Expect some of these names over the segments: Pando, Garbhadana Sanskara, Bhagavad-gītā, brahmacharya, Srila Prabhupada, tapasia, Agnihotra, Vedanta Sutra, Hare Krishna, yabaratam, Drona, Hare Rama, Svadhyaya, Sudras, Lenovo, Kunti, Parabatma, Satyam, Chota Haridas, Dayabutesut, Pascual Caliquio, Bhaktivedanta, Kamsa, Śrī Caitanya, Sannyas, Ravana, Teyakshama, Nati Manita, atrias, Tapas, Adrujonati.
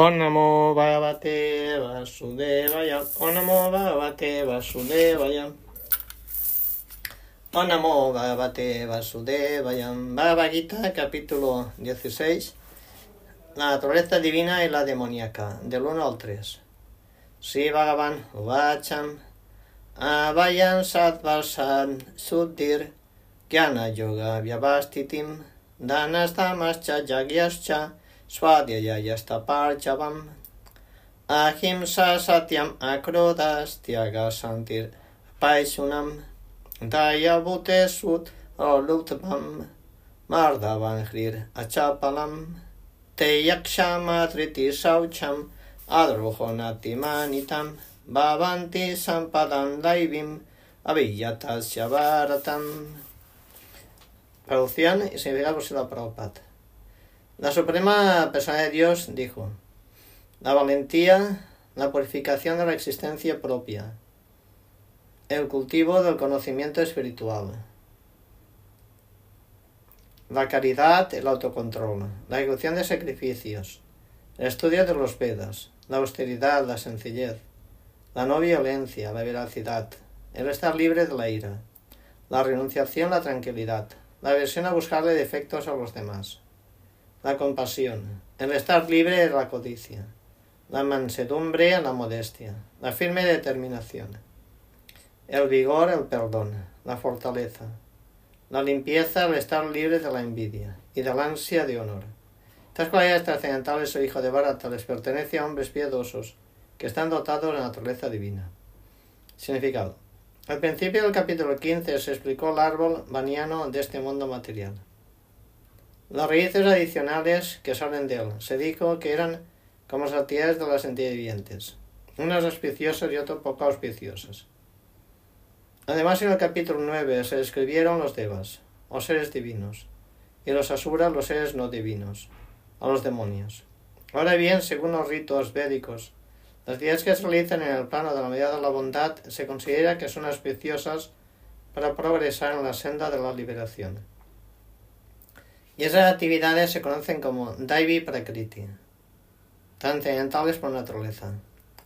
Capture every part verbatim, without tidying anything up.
Onamo Bhavate Vasudevaya. Onamo Bhavate Vasudevaya. Onamo Bhavate Vasudevaya. Bhagavad Gita, capítulo dieciséis. La naturaleza divina y la demoníaca, del uno al tres. Si Bhagavan Vacham Avayan Sadvarsan Suddir Gyana yoga Vyavastitim Dana Tamascha Yagyascha Svadhyaya Staparchavam Ahimsa Satyam Akrodas Teyakshama Paishunam Dayabutesut Olutvam Mardavanghrir Achapalam Teyakshama Tritisaucham Adrujonati manitam Babanti sampadan daivim Avillatas yabaratam. Traducción y significado por Srila Prabhupada. La Suprema Persona de Dios dijo: la valentía, la purificación de la existencia propia, el cultivo del conocimiento espiritual, la caridad, el autocontrol, la ejecución de sacrificios, el estudio de los Vedas, la austeridad, la sencillez, la no violencia, la veracidad, el estar libre de la ira, la renunciación, la tranquilidad, la aversión a buscarle defectos a los demás, la compasión, el estar libre de la codicia, la mansedumbre, la modestia, la firme determinación, el vigor, el perdón, la fortaleza, la limpieza, el estar libre de la envidia y de la ansia de honor. Estas cualidades trascendentales o hijo de Bharata les pertenece a hombres piadosos que están dotados de la naturaleza divina. Significado. Al principio del capítulo quince se explicó el árbol vaniano de este mundo material. Las raíces adicionales que salen de él se dijo que eran como las actividades de las entidades vivientes, unas auspiciosas y otras poco auspiciosas. Además, en el capítulo nueve se describieron los devas, o seres divinos, y los asuras, los seres no divinos, a los demonios. Ahora bien, según los ritos védicos, las actividades que se realizan en el plano de la medida de la bondad se considera que son auspiciosas para progresar en la senda de la liberación. Y esas actividades se conocen como Daivi Prakriti, trascendentales por naturaleza.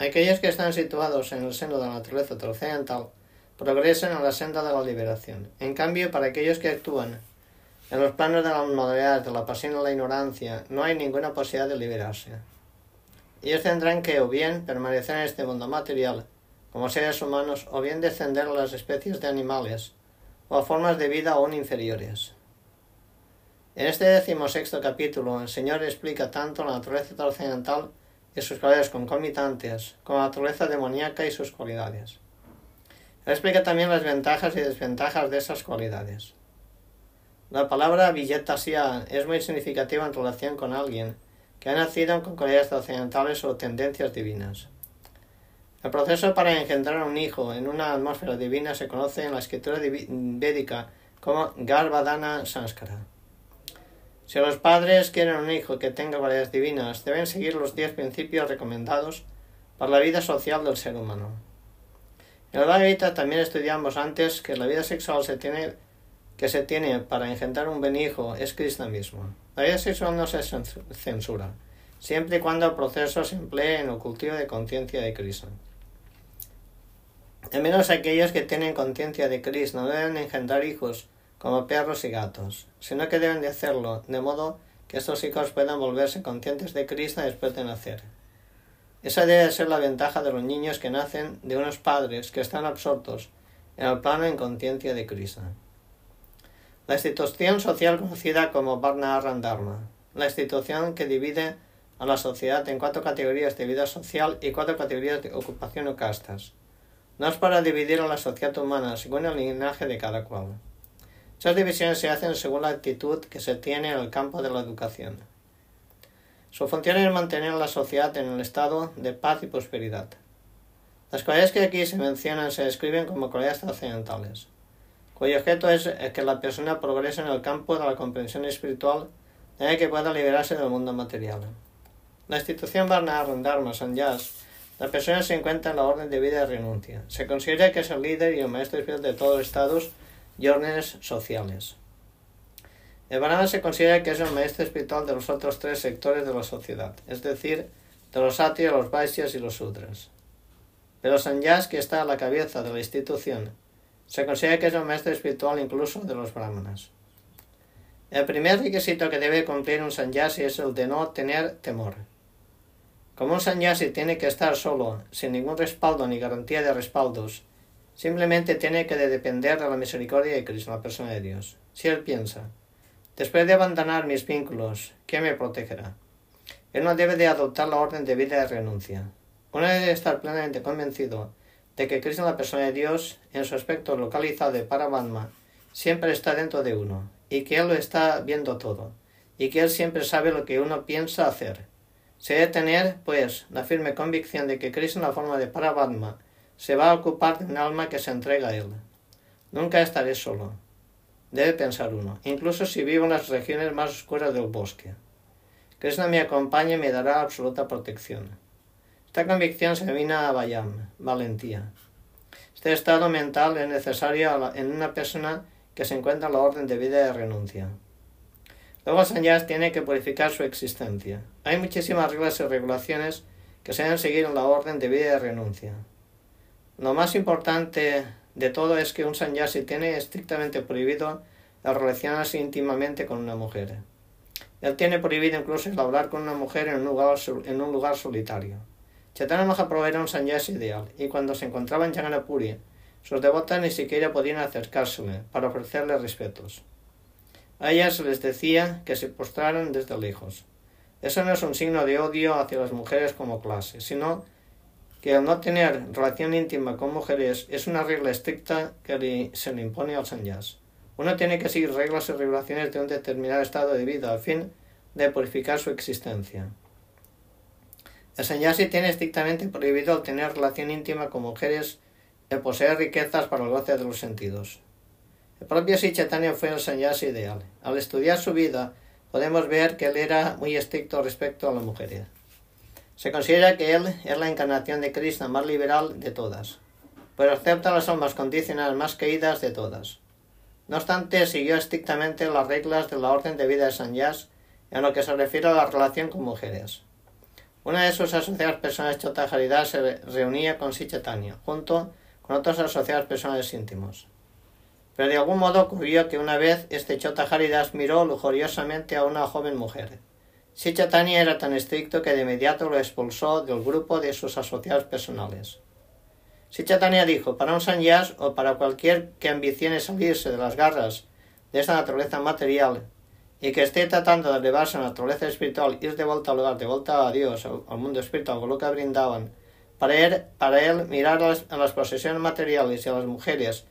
Aquellos que están situados en el seno de la naturaleza trascendental progresan en la senda de la liberación. En cambio, para aquellos que actúan en los planos de la modalidad, de la pasión y la ignorancia, no hay ninguna posibilidad de liberarse. Ellos tendrán que o bien permanecer en este mundo material como seres humanos o bien descender a las especies de animales o a formas de vida aún inferiores. En este decimosexto capítulo el Señor explica tanto la naturaleza trascendental y sus cualidades concomitantes como la naturaleza demoníaca y sus cualidades. Él explica también las ventajas y desventajas de esas cualidades. La palabra Avillatasya es muy significativa en relación con alguien que ha nacido con cualidades trascendentales o tendencias divinas. El proceso para engendrar a un hijo en una atmósfera divina se conoce en la escritura védica como Garbhadana Sanskara. Si los padres quieren un hijo que tenga cualidades divinas, deben seguir los diez principios recomendados para la vida social del ser humano. En el Bhagavad Gita también estudiamos antes que la vida sexual se tiene, que se tiene para engendrar un buen hijo es Krishna mismo. La vida sexual no se censura, siempre y cuando el proceso se emplee en el cultivo de conciencia de Krishna. Al menos aquellos que tienen conciencia de Krishna no deben engendrar hijos como perros y gatos, sino que deben de hacerlo de modo que estos hijos puedan volverse conscientes de Krishna después de nacer. Esa debe ser la ventaja de los niños que nacen de unos padres que están absortos en el plano en conciencia de Krishna. La institución social conocida como Varnashram Dharma, la institución que divide a la sociedad en cuatro categorías de vida social y cuatro categorías de ocupación o castas, no es para dividir a la sociedad humana según el linaje de cada cual. Esas divisiones se hacen según la actitud que se tiene en el campo de la educación. Su función es mantener a la sociedad en el estado de paz y prosperidad. Las cualidades que aquí se mencionan se describen como cualidades trascendentales, cuyo objeto es que la persona progrese en el campo de la comprensión espiritual de manera que pueda liberarse del mundo material. La institución Varnashram Dharma Sannyas, la persona se encuentra en la orden de vida de renuncia. Se considera que es el líder y el maestro espiritual de todos los estados y órdenes sociales. El Varnashram se considera que es el maestro espiritual de los otros tres sectores de la sociedad, es decir, de los atrias, los vaisyas y los sudras. Pero Sanyas, que está a la cabeza de la institución, se considera que es el maestro espiritual incluso de los brahmanas. El primer requisito que debe cumplir un sanyasi es el de no tener temor. Como un sanyasi tiene que estar solo, sin ningún respaldo ni garantía de respaldos, simplemente tiene que depender de la misericordia de Krishna, la persona de Dios. Si él piensa, después de abandonar mis vínculos, ¿quién me protegerá? Él no debe de adoptar la orden de vida de renuncia. Uno debe estar plenamente convencido de que Krishna, la persona de Dios, en su aspecto localizado de Parabatma, siempre está dentro de uno, y que él lo está viendo todo, y que él siempre sabe lo que uno piensa hacer. Se debe tener, pues, la firme convicción de que Krishna, en la forma de Parabatma, se va a ocupar de un alma que se entrega a él. Nunca estaré solo, debe pensar uno, incluso si vivo en las regiones más oscuras del bosque. Krishna me acompaña y me dará absoluta protección. Esta convicción se denomina Vayam, valentía. Este estado mental es necesario en una persona que se encuentra en la orden de vida de renuncia. Luego el sanyas tiene que purificar su existencia. Hay muchísimas reglas y regulaciones que se deben seguir en la orden de vida de renuncia. Lo más importante de todo es que un sanyasi tiene estrictamente prohibido el relacionarse íntimamente con una mujer. Él tiene prohibido incluso el hablar con una mujer en un lugar, en un lugar solitario. Chaitanya Mahaprabhu era un sanyasi ideal, y cuando se encontraba en Jaganapuri, sus devotas ni siquiera podían acercársele para ofrecerle respetos. A ellas se les decía que se postraran desde lejos. Eso no es un signo de odio hacia las mujeres como clase, sino que al no tener relación íntima con mujeres es una regla estricta que se le impone al sanyas. Uno tiene que seguir reglas y regulaciones de un determinado estado de vida a fin de purificar su existencia. El sanyasi tiene estrictamente prohibido el tener relación íntima con mujeres, el poseer riquezas para el goce de los sentidos. El propio Śrī Caitanya fue el sanyasi ideal. Al estudiar su vida, podemos ver que él era muy estricto respecto a las mujeres. Se considera que él es la encarnación de Krishna más liberal de todas, pero acepta las almas condicionadas más caídas de todas. No obstante, siguió estrictamente las reglas de la orden de vida de sanyas en lo que se refiere a la relación con mujeres. Una de sus asociadas personas, Chota Haridas, se reunía con Śrī Caitanya, junto con otros asociados personales íntimos. Pero de algún modo ocurrió que una vez este Chota Haridas miró lujuriosamente a una joven mujer. Śrī Caitanya era tan estricto que de inmediato lo expulsó del grupo de sus asociados personales. Śrī Caitanya dijo, para un sanyas o para cualquier que ambicione salirse de las garras de esta naturaleza material, y que esté tratando de elevarse a la naturaleza espiritual, ir de vuelta al hogar, de vuelta a Dios, al mundo espiritual, con lo que brindaban, para él, para él mirar a las, a las posesiones materiales y a las mujeres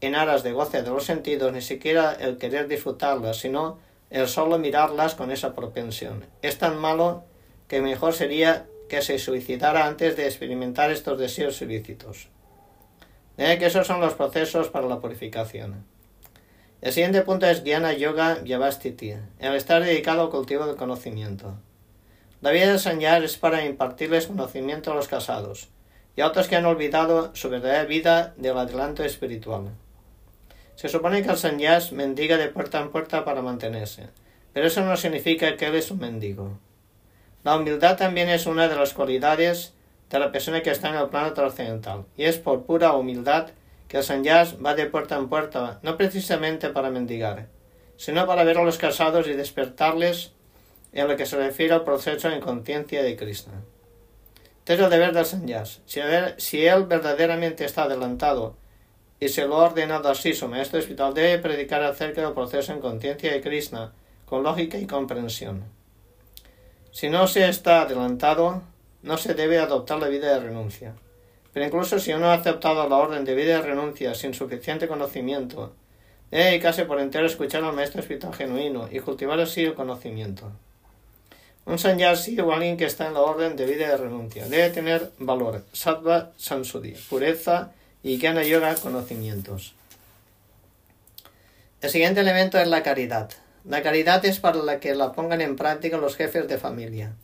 en aras de goce de los sentidos, ni siquiera el querer disfrutarlas, sino el solo mirarlas con esa propensión. Es tan malo que mejor sería que se suicidara antes de experimentar estos deseos ilícitos. De que esos son los procesos para la purificación. El siguiente punto es Gyana yoga, Vyavastitim, el estar dedicado al cultivo del conocimiento. La vida del sanyas es para impartirles conocimiento a los casados y a otros que han olvidado su verdadera vida del adelanto espiritual. Se supone que el sanyas mendiga de puerta en puerta para mantenerse, pero eso no significa que él es un mendigo. La humildad también es una de las cualidades de la persona que está en el plano trascendental, y es por pura humildad que el sanyas va de puerta en puerta, no precisamente para mendigar, sino para ver a los casados y despertarles en lo que se refiere al proceso en conciencia de Krishna. Este es el deber del sanyas. Si, si él verdaderamente está adelantado y se lo ha ordenado así su maestro espiritual, debe predicar acerca del proceso en conciencia de Krishna con lógica y comprensión. Si no se está adelantado, no se debe adoptar la vida de renuncia. Pero incluso si uno ha aceptado la orden de vida de renuncia sin suficiente conocimiento, debe dedicarse por entero a escuchar al maestro espiritual genuino y cultivar así el conocimiento. Un sanyasi o alguien que está en la orden de vida de renuncia debe tener valor, sattva, sansudhi, pureza y gyana yoga, conocimientos. El siguiente elemento es la caridad. La caridad es para la que la pongan en práctica los jefes de familia.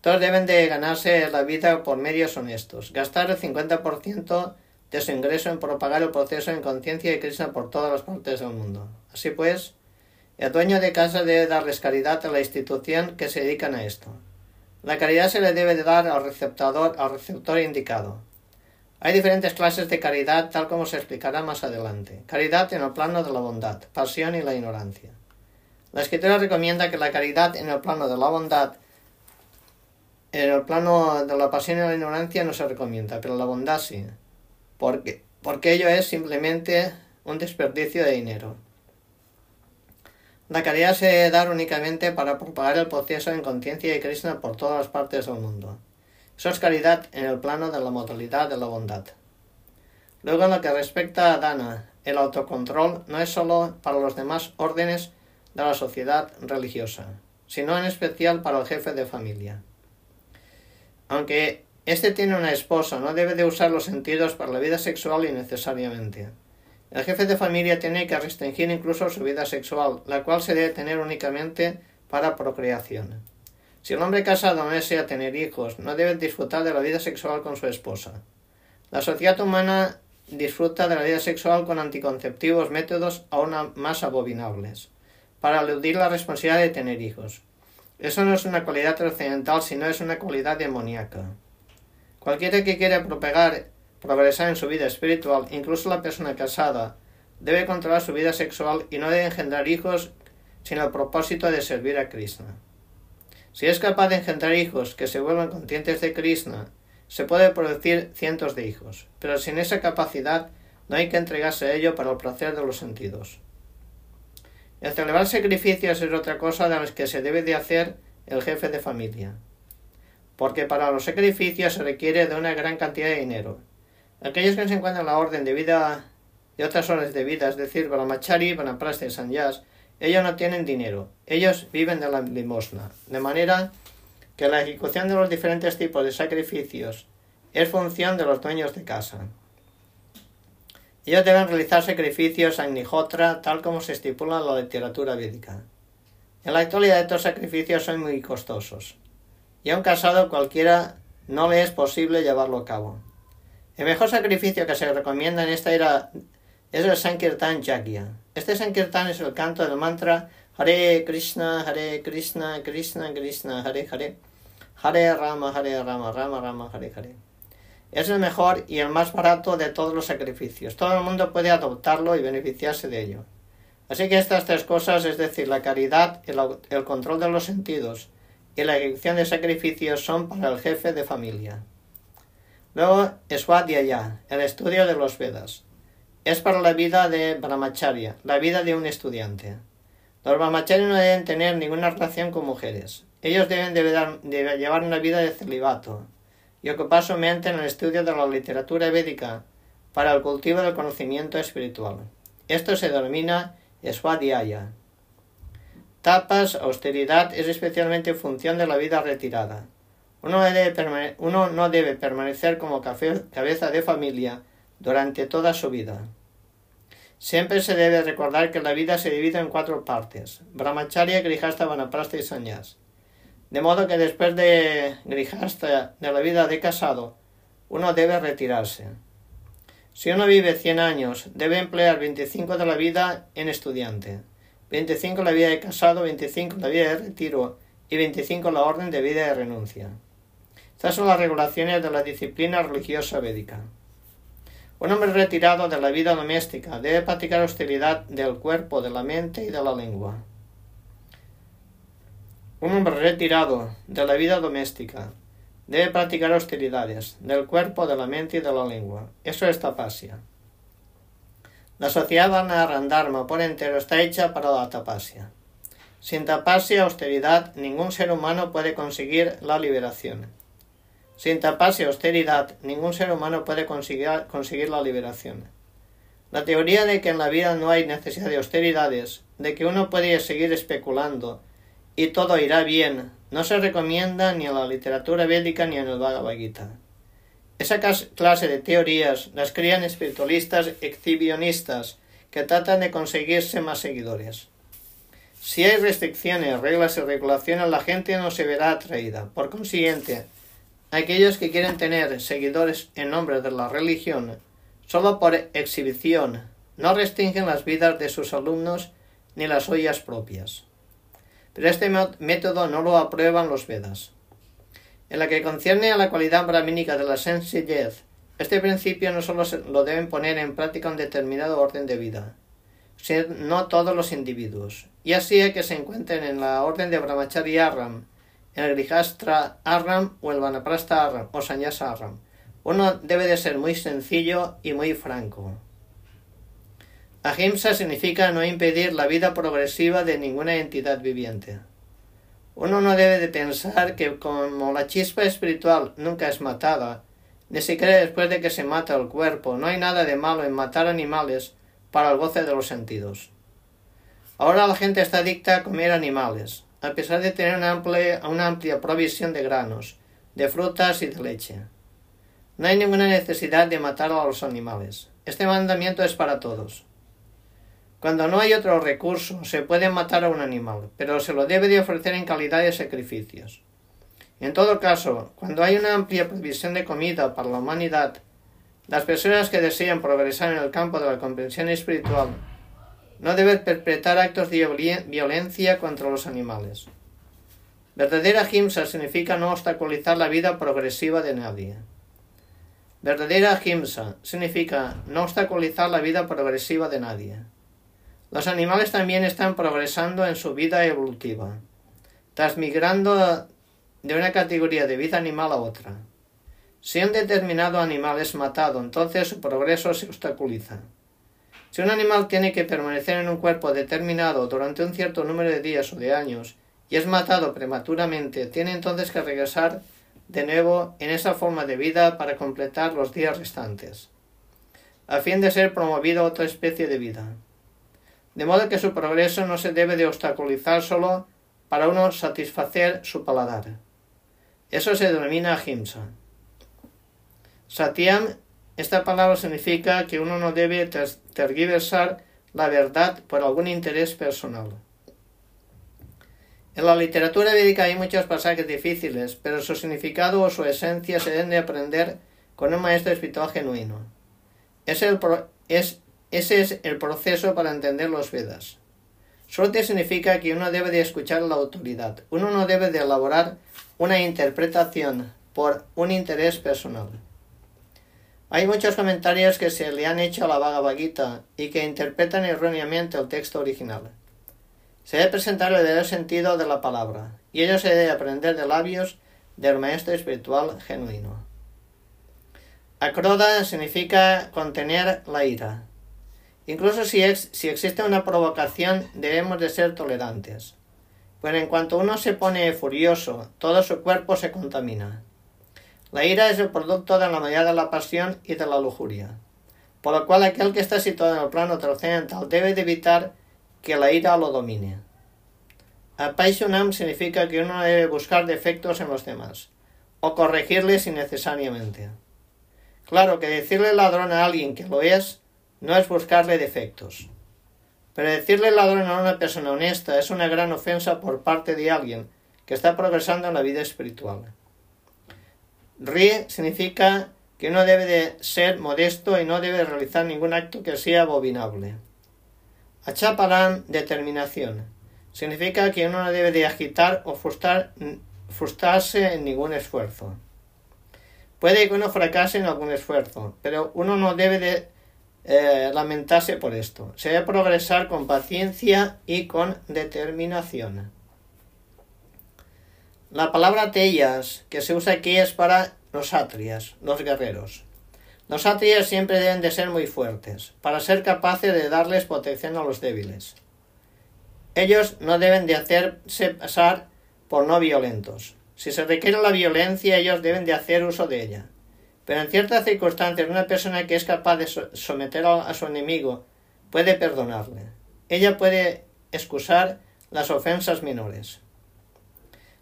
Todos deben de ganarse la vida por medios honestos, gastar el cincuenta por ciento de su ingreso en propagar el proceso en conciencia de Krishna por todas las partes del mundo. Así pues, el dueño de casa debe darles caridad a la institución que se dedican a esto. La caridad se le debe de dar al receptador, al receptor indicado. Hay diferentes clases de caridad, tal como se explicará más adelante. Caridad en el plano de la bondad, pasión y la ignorancia. La escritura recomienda que la caridad en el plano de la bondad, en el plano de la pasión y la ignorancia no se recomienda, pero la bondad sí. ¿Por qué? Porque ello es simplemente un desperdicio de dinero. La caridad se debe dar únicamente para propagar el proceso en conciencia de Krishna por todas las partes del mundo. Eso es caridad en el plano de la modalidad de la bondad. Luego, en lo que respecta a Dana, el autocontrol no es solo para los demás órdenes de la sociedad religiosa, sino en especial para el jefe de familia. Aunque este tiene una esposa, no debe de usar los sentidos para la vida sexual innecesariamente. El jefe de familia tiene que restringir incluso su vida sexual, la cual se debe tener únicamente para procreación. Si el hombre casado no desea tener hijos, no debe disfrutar de la vida sexual con su esposa. La sociedad humana disfruta de la vida sexual con anticonceptivos, métodos aún más abominables, para eludir la responsabilidad de tener hijos. Eso no es una cualidad trascendental, sino es una cualidad demoníaca. Cualquiera que quiera propagar progresar en su vida espiritual, incluso la persona casada, debe controlar su vida sexual y no debe engendrar hijos sin el propósito de servir a Krishna. Si es capaz de engendrar hijos que se vuelvan conscientes de Krishna, se puede producir cientos de hijos, pero sin esa capacidad no hay que entregarse a ello para el placer de los sentidos. El celebrar sacrificios es otra cosa de las que se debe de hacer el jefe de familia, porque para los sacrificios se requiere de una gran cantidad de dinero. Aquellos que se encuentran en la orden de vida y otras órdenes de vida, es decir, brahmacharya, vanaprastha y sannyas, ellos no tienen dinero, ellos viven de la limosna, de manera que la ejecución de los diferentes tipos de sacrificios es función de los dueños de casa. Ellos deben realizar sacrificios agnihotra, tal como se estipula en la literatura védica. En la actualidad estos sacrificios son muy costosos, y a un casado cualquiera no le es posible llevarlo a cabo. El mejor sacrificio que se recomienda en esta era es el Sankirtan Yagya. Este Sankirtan es el canto del mantra Hare Krishna, Hare Krishna, Krishna Krishna, Hare Hare, Hare Rama, Hare Rama, Rama Rama, Hare Hare. Es el mejor y el más barato de todos los sacrificios. Todo el mundo puede adoptarlo y beneficiarse de ello. Así que estas tres cosas, es decir, la caridad, el, el control de los sentidos y la ejecución de sacrificios, son para el jefe de familia. Luego, Svadhyaya, el estudio de los Vedas. Es para la vida de brahmacharya, la vida de un estudiante. Los brahmacharyas no deben tener ninguna relación con mujeres. Ellos deben de dar, de llevar una vida de celibato y ocupar su mente en el estudio de la literatura védica para el cultivo del conocimiento espiritual. Esto se denomina Svadhyaya. Tapas, austeridad, es especialmente función de la vida retirada. Uno, debe permane- uno no debe permanecer como cafe- cabeza de familia durante toda su vida. Siempre se debe recordar que la vida se divide en cuatro partes: brahmacharya, grihastha, vanaprastha y sannyas. De modo que después de grihastha, de la vida de casado, uno debe retirarse. Si uno vive cien años, debe emplear veinticinco de la vida en estudiante, veinticinco la vida de casado, veinticinco la vida de retiro y veinticinco la orden de vida de renuncia. Estas son las regulaciones de la disciplina religiosa védica. Un hombre retirado de la vida doméstica debe practicar austeridad del cuerpo, de la mente y de la lengua. Un hombre retirado de la vida doméstica debe practicar austeridades del cuerpo, de la mente y de la lengua. Eso es tapasia. La sociedad varnarandharma por entero está hecha para la tapasia. Sin tapasia, austeridad, ningún ser humano puede conseguir la liberación. Sin tapasia y austeridad, ningún ser humano puede conseguir, conseguir la liberación. La teoría de que en la vida no hay necesidad de austeridades, de que uno puede seguir especulando y todo irá bien, no se recomienda ni en la literatura védica ni en el Bhagavad-gītā. Esa clase de teorías las crían espiritualistas exhibicionistas que tratan de conseguirse más seguidores. Si hay restricciones, reglas y regulaciones, la gente no se verá atraída. Por consiguiente, aquellos que quieren tener seguidores en nombre de la religión, solo por exhibición, no restringen las vidas de sus alumnos ni las suyas propias. Pero este método no lo aprueban los Vedas. En la que concierne a la cualidad brahmínica de la sencillez, este principio no solo lo deben poner en práctica un determinado orden de vida, sino todos los individuos. Y así es que se encuentren en la orden de brahmacharya arram, en el grihastha arram o el vanaprastha arram o sannyasa arram. Uno debe de ser muy sencillo y muy franco. Ahimsa significa no impedir la vida progresiva de ninguna entidad viviente. Uno no debe de pensar que como la chispa espiritual nunca es matada, ni siquiera después de que se mata el cuerpo, no hay nada de malo en matar animales para el goce de los sentidos. Ahora la gente está adicta a comer animales, a pesar de tener una amplia, una amplia provisión de granos, de frutas y de leche. No hay ninguna necesidad de matar a los animales. Este mandamiento es para todos. Cuando no hay otro recurso, se puede matar a un animal, pero se lo debe de ofrecer en calidad de sacrificios. En todo caso, cuando hay una amplia provisión de comida para la humanidad, las personas que desean progresar en el campo de la comprensión espiritual no deben perpetrar actos de violencia contra los animales. Verdadera ahimsa significa no obstaculizar la vida progresiva de nadie. Verdadera ahimsa significa no obstaculizar la vida progresiva de nadie. Los animales también están progresando en su vida evolutiva, transmigrando de una categoría de vida animal a otra. Si un determinado animal es matado, entonces su progreso se obstaculiza. Si un animal tiene que permanecer en un cuerpo determinado durante un cierto número de días o de años y es matado prematuramente, tiene entonces que regresar de nuevo en esa forma de vida para completar los días restantes, a fin de ser promovido a otra especie de vida. De modo que su progreso no se debe de obstaculizar solo para uno satisfacer su paladar. Eso se denomina ahimsa. Satyam, esta palabra significa que uno no debe tergiversar la verdad por algún interés personal. En la literatura védica hay muchos pasajes difíciles, pero su significado o su esencia se deben de aprender con un maestro espiritual genuino. Es el pro- es Ese es el proceso para entender los Vedas. Suerte significa que uno debe de escuchar a la autoridad. Uno no debe de elaborar una interpretación por un interés personal. Hay muchos comentarios que se le han hecho a la Bhagavad-gītā y que interpretan erróneamente el texto original. Se debe presentar el verdadero sentido de la palabra, y ello se debe aprender de labios del maestro espiritual genuino. Akrodha significa contener la ira. Incluso si, ex, si existe una provocación, debemos de ser tolerantes. Pero en cuanto uno se pone furioso, todo su cuerpo se contamina. La ira es el producto de la maldad, de la pasión y de la lujuria. Por lo cual aquel que está situado en el plano trascendental debe de evitar que la ira lo domine. Apaishunam significa que uno debe buscar defectos en los demás, o corregirles innecesariamente. Claro que decirle ladrón a alguien que lo es, no es buscarle defectos. Pero decirle ladrón a una persona honesta es una gran ofensa por parte de alguien que está progresando en la vida espiritual. Ri significa que uno debe de ser modesto y no debe realizar ningún acto que sea abominable. Achaparam, determinación. Significa que uno no debe de agitar o frustrar, frustrarse en ningún esfuerzo. Puede que uno fracase en algún esfuerzo, pero uno no debe de Eh, lamentarse por esto. Se debe progresar con paciencia y con determinación. La palabra teyas que se usa aquí es para los atrias, los guerreros. Los atrias siempre deben de ser muy fuertes para ser capaces de darles protección a los débiles. Ellos no deben de hacerse pasar por no violentos. Si se requiere la violencia, ellos deben de hacer uso de ella. Pero en ciertas circunstancias, una persona que es capaz de someter a su enemigo puede perdonarle. Ella puede excusar las ofensas menores.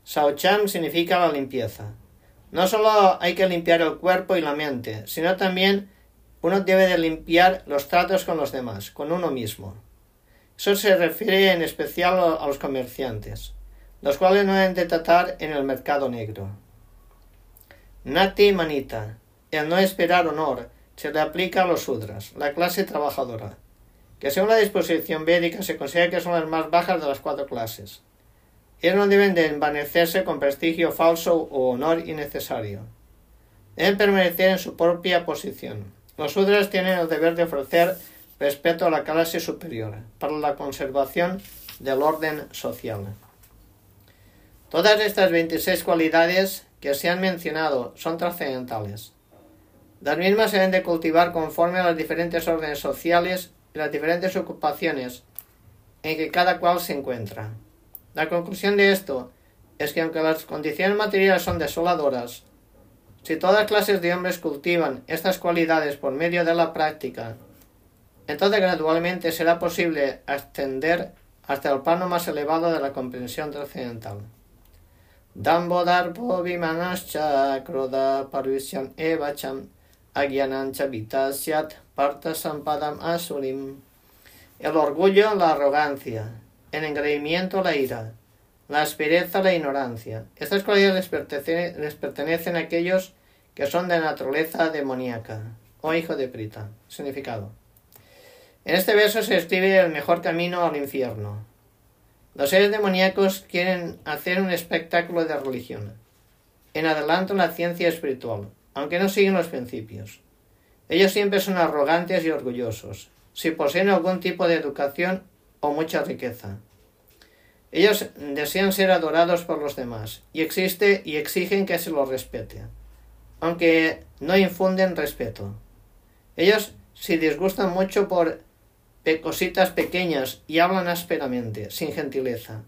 Saucham significa la limpieza. No solo hay que limpiar el cuerpo y la mente, sino también uno debe de limpiar los tratos con los demás, con uno mismo. Eso se refiere en especial a los comerciantes, los cuales no deben de tratar en el mercado negro. Nati manita. El no esperar honor se le aplica a los sudras, la clase trabajadora, que según la disposición védica se considera que son las más bajas de las cuatro clases. Ellos no deben de envanecerse con prestigio falso o honor innecesario. Deben permanecer en su propia posición. Los sudras tienen el deber de ofrecer respeto a la clase superior para la conservación del orden social. Todas estas veintiséis cualidades que se han mencionado son trascendentales. Las mismas se deben de cultivar conforme a las diferentes órdenes sociales y las diferentes ocupaciones en que cada cual se encuentra. La conclusión de esto es que aunque las condiciones materiales son desoladoras, si todas clases de hombres cultivan estas cualidades por medio de la práctica, entonces gradualmente será posible ascender hasta el plano más elevado de la comprensión trascendental. Dambodharpo vimanascha kroda parvisyam evacham agyanancha vitasyat parta sampadam asurim. El orgullo, la arrogancia, el engreimiento, la ira, la aspereza, la ignorancia. Estas cualidades les pertenecen a aquellos que son de naturaleza demoníaca o hijo de Prita. Significado. En este verso se describe el mejor camino al infierno. Los seres demoníacos quieren hacer un espectáculo de religión, en adelanto en la ciencia espiritual, aunque no siguen los principios. Ellos siempre son arrogantes y orgullosos, si poseen algún tipo de educación o mucha riqueza. Ellos desean ser adorados por los demás, y existe y exigen que se los respete, aunque no infunden respeto. Ellos se disgustan mucho por cositas pequeñas y hablan ásperamente, sin gentileza.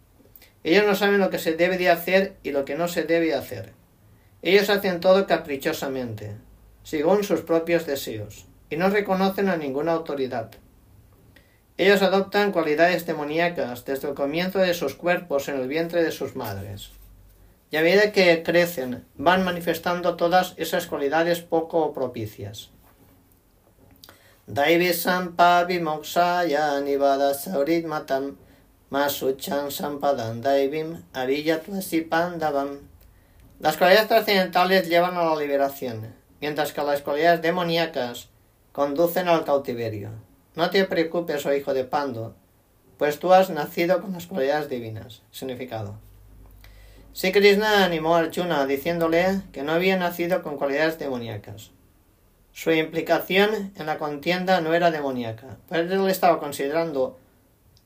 Ellos no saben lo que se debe de hacer y lo que no se debe hacer. Ellos hacen todo caprichosamente, según sus propios deseos, y no reconocen a ninguna autoridad. Ellos adoptan cualidades demoníacas desde el comienzo de sus cuerpos en el vientre de sus madres. Y a medida que crecen, van manifestando todas esas cualidades poco propicias. Daivi sampa vimoksaya nivada sauritmatam masuchan sampadan daivim avillatasi pandavam. Las cualidades trascendentales llevan a la liberación, mientras que las cualidades demoníacas conducen al cautiverio. No te preocupes, oh hijo de Pando, pues tú has nacido con las cualidades divinas. Significado. Sri Krishna animó a Arjuna diciéndole que no había nacido con cualidades demoníacas. Su implicación en la contienda no era demoníaca, pues él estaba considerando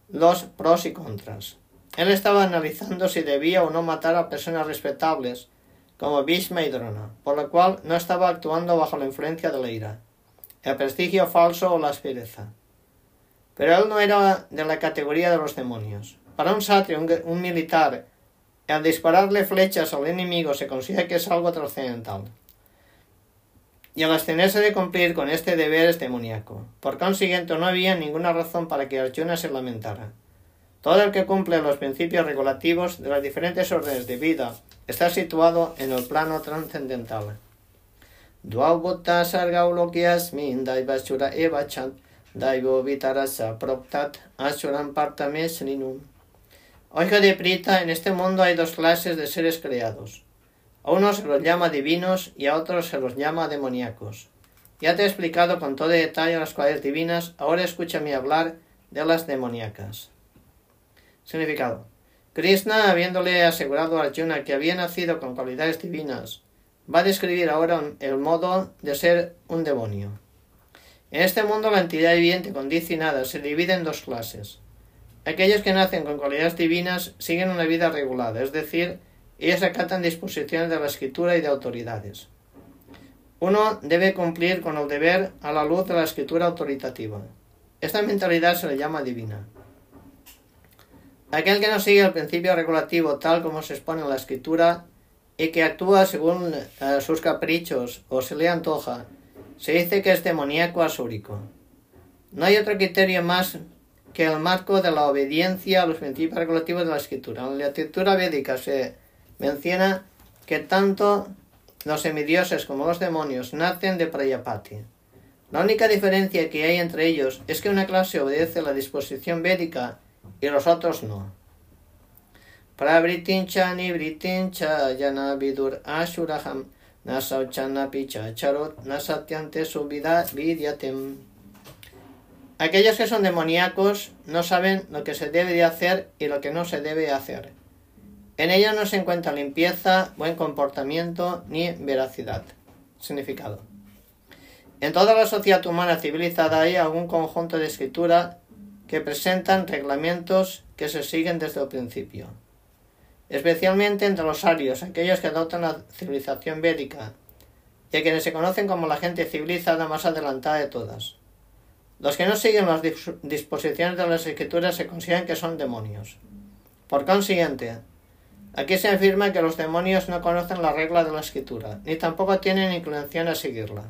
los pros y contras. Él estaba analizando si debía o no matar a personas respetables como Bhishma y Drona, por lo cual no estaba actuando bajo la influencia de la ira, el prestigio falso o la aspereza. Pero él no era de la categoría de los demonios. Para un satria, un, un militar, al dispararle flechas al enemigo se considera que es algo trascendental, y al abstenerse de cumplir con este deber es demoníaco. Por consiguiente, no había ninguna razón para que Arjuna se lamentara. Todo el que cumple los principios regulativos de las diferentes órdenes de vida está situado en el plano trascendental. O hijo de Prita, en este mundo hay dos clases de seres creados. A unos se los llama divinos y a otros se los llama demoníacos. Ya te he explicado con todo detalle las cualidades divinas, ahora escúchame hablar de las demoníacas. Significado. Krishna, habiéndole asegurado a Arjuna que había nacido con cualidades divinas, va a describir ahora el modo de ser un demonio. En este mundo la entidad viviente condicionada se divide en dos clases. Aquellos que nacen con cualidades divinas siguen una vida regulada, es decir, ellos acatan disposiciones de la escritura y de autoridades. Uno debe cumplir con el deber a la luz de la escritura autoritativa. Esta mentalidad se le llama divina. Aquel que no sigue el principio regulativo tal como se expone en la escritura y que actúa según uh, sus caprichos o se le antoja, se dice que es demoníaco asúrico. No hay otro criterio más que el marco de la obediencia a los principios regulativos de la escritura. En la escritura védica se menciona que tanto los semidioses como los demonios nacen de Prayapati. La única diferencia que hay entre ellos es que una clase obedece la disposición védica y los otros no. Pravritincha nivritincha yanavidur asuraham nasauchanapicha charot nasatyante subida vidyatem. Aquellos que son demoníacos no saben lo que se debe de hacer y lo que no se debe hacer. En ella no se encuentra limpieza, buen comportamiento ni veracidad. Significado. En toda la sociedad humana civilizada hay algún conjunto de escrituras que presentan reglamentos que se siguen desde el principio. Especialmente entre los arios, aquellos que adoptan la civilización védica, y a quienes se conocen como la gente civilizada más adelantada de todas. Los que no siguen las disposiciones de las escrituras se consideran que son demonios. Por consiguiente, aquí se afirma que los demonios no conocen la regla de la escritura, ni tampoco tienen inclinación a seguirla.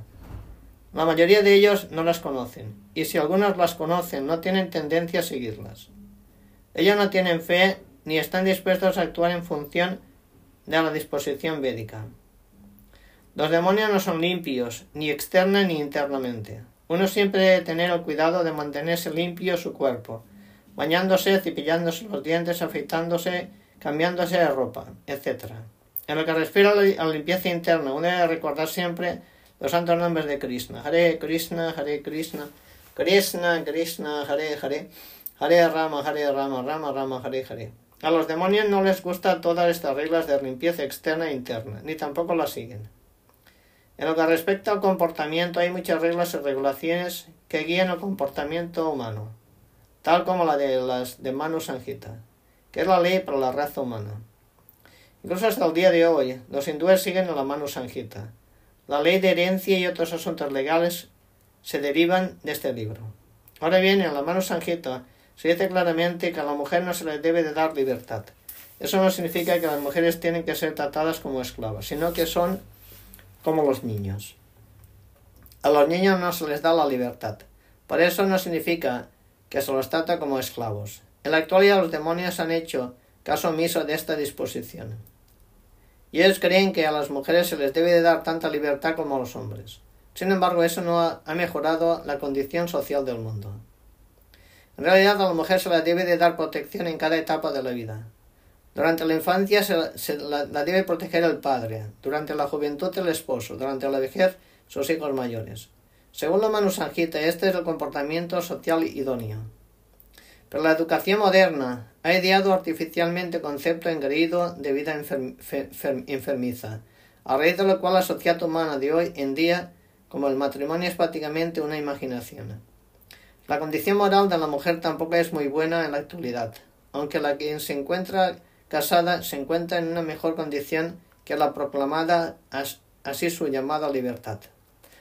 La mayoría de ellos no las conocen, y si algunos las conocen, no tienen tendencia a seguirlas. Ellos no tienen fe ni están dispuestos a actuar en función de la disposición védica. Los demonios no son limpios, ni externa ni internamente. Uno siempre debe tener el cuidado de mantenerse limpio su cuerpo, bañándose, cepillándose los dientes, afeitándose, cambiándose de ropa, etcétera. En lo que refiere a la limpieza interna, uno debe recordar siempre los santos nombres de Krishna. Hare Krishna, Hare Krishna, Krishna, Krishna, Hare Hare, Hare Rama, Hare Rama, Rama Rama, Hare Hare. A los demonios no les gustan todas estas reglas de limpieza externa e interna, ni tampoco las siguen. En lo que respecta al comportamiento, hay muchas reglas y regulaciones que guían el comportamiento humano, tal como la de las de Manu Sanhita, que es la ley para la raza humana. Incluso hasta el día de hoy, los hindúes siguen a la Manu Sanhita. La ley de herencia y otros asuntos legales se derivan de este libro. Ahora bien, en la Manu Sanhita se dice claramente que a la mujer no se le debe de dar libertad. Eso no significa que las mujeres tienen que ser tratadas como esclavas, sino que son como los niños. A los niños no se les da la libertad. Por eso no significa que se los trata como esclavos. En la actualidad los demonios han hecho caso omiso de esta disposición. Y ellos creen que a las mujeres se les debe de dar tanta libertad como a los hombres. Sin embargo, eso no ha mejorado la condición social del mundo. En realidad, a la mujer se le debe de dar protección en cada etapa de la vida. Durante la infancia se, se la, la debe proteger el padre, durante la juventud el esposo, durante la vejez sus hijos mayores. Según la Manu Sanhita, este es el comportamiento social idóneo. Pero la educación moderna ha ideado artificialmente concepto engreído de vida enfer, fe, fer, enfermiza, a raíz de lo cual la sociedad humana de hoy en día, como el matrimonio, es prácticamente una imaginación. La condición moral de la mujer tampoco es muy buena en la actualidad, aunque la que se encuentra casada se encuentra en una mejor condición que la proclamada as, así su llamada libertad.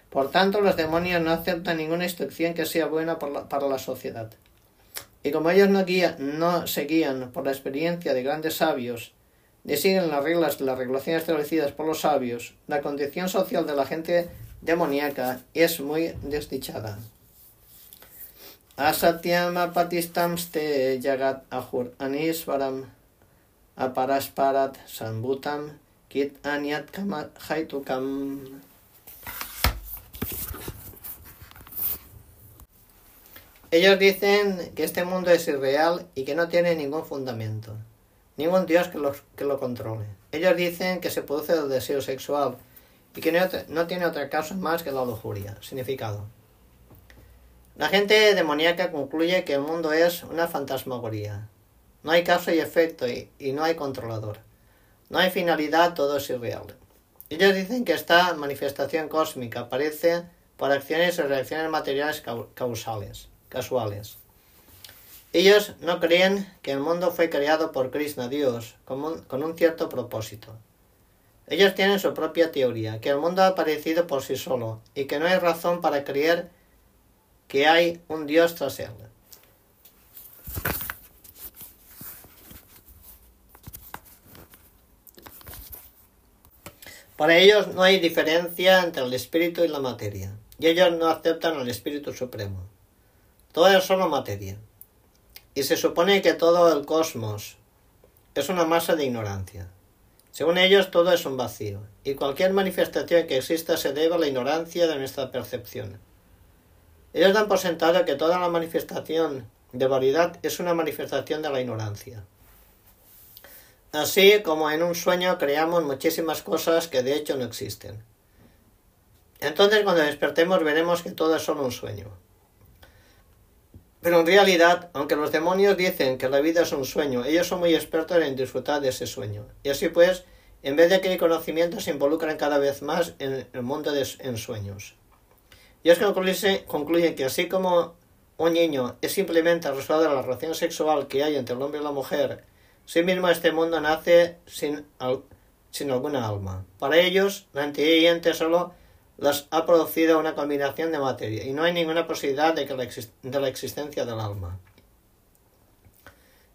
Por tanto, los demonios no aceptan ninguna instrucción que sea buena por la, para la sociedad. Y como ellos no, guía, no se guían por la experiencia de grandes sabios, ni siguen las reglas de las regulaciones establecidas por los sabios, la condición social de la gente demoníaca es muy desdichada. Asatyama patistamste yagat ahur anisvaram aparasparat sambutam kit anyat kamat haitukam. Ellos dicen que este mundo es irreal y que no tiene ningún fundamento, ningún dios que lo, que lo controle. Ellos dicen que se produce el deseo sexual y que no, no tiene otra causa más que la lujuria. Significado. La gente demoníaca concluye que el mundo es una fantasmagoría. No hay causa y efecto y, y no hay controlador. No hay finalidad, todo es irreal. Ellos dicen que esta manifestación cósmica aparece por acciones y reacciones materiales causales, casuales. Ellos no creen que el mundo fue creado por Krishna, Dios, con un, con un cierto propósito. Ellos tienen su propia teoría, que el mundo ha aparecido por sí solo y que no hay razón para creer que hay un Dios tras él. Para ellos no hay diferencia entre el espíritu y la materia, y ellos no aceptan al espíritu supremo. Todo es solo materia, y se supone que todo el cosmos es una masa de ignorancia. Según ellos, todo es un vacío, y cualquier manifestación que exista se debe a la ignorancia de nuestra percepción. Ellos dan por sentado que toda la manifestación de variedad es una manifestación de la ignorancia. Así como en un sueño creamos muchísimas cosas que de hecho no existen. Entonces cuando despertemos veremos que todo es solo un sueño. Pero en realidad, aunque los demonios dicen que la vida es un sueño, ellos son muy expertos en disfrutar de ese sueño. Y así pues, en vez de que el conocimiento se involucran cada vez más en el mundo de ensueños. Y es que concluyen que así como un niño es simplemente resultado de la relación sexual que hay entre el hombre y la mujer, sí mismo este mundo nace sin, al, sin alguna alma. Para ellos, la entidad ente solo las ha producido una combinación de materia y no hay ninguna posibilidad de, que la, exist- de la existencia del alma.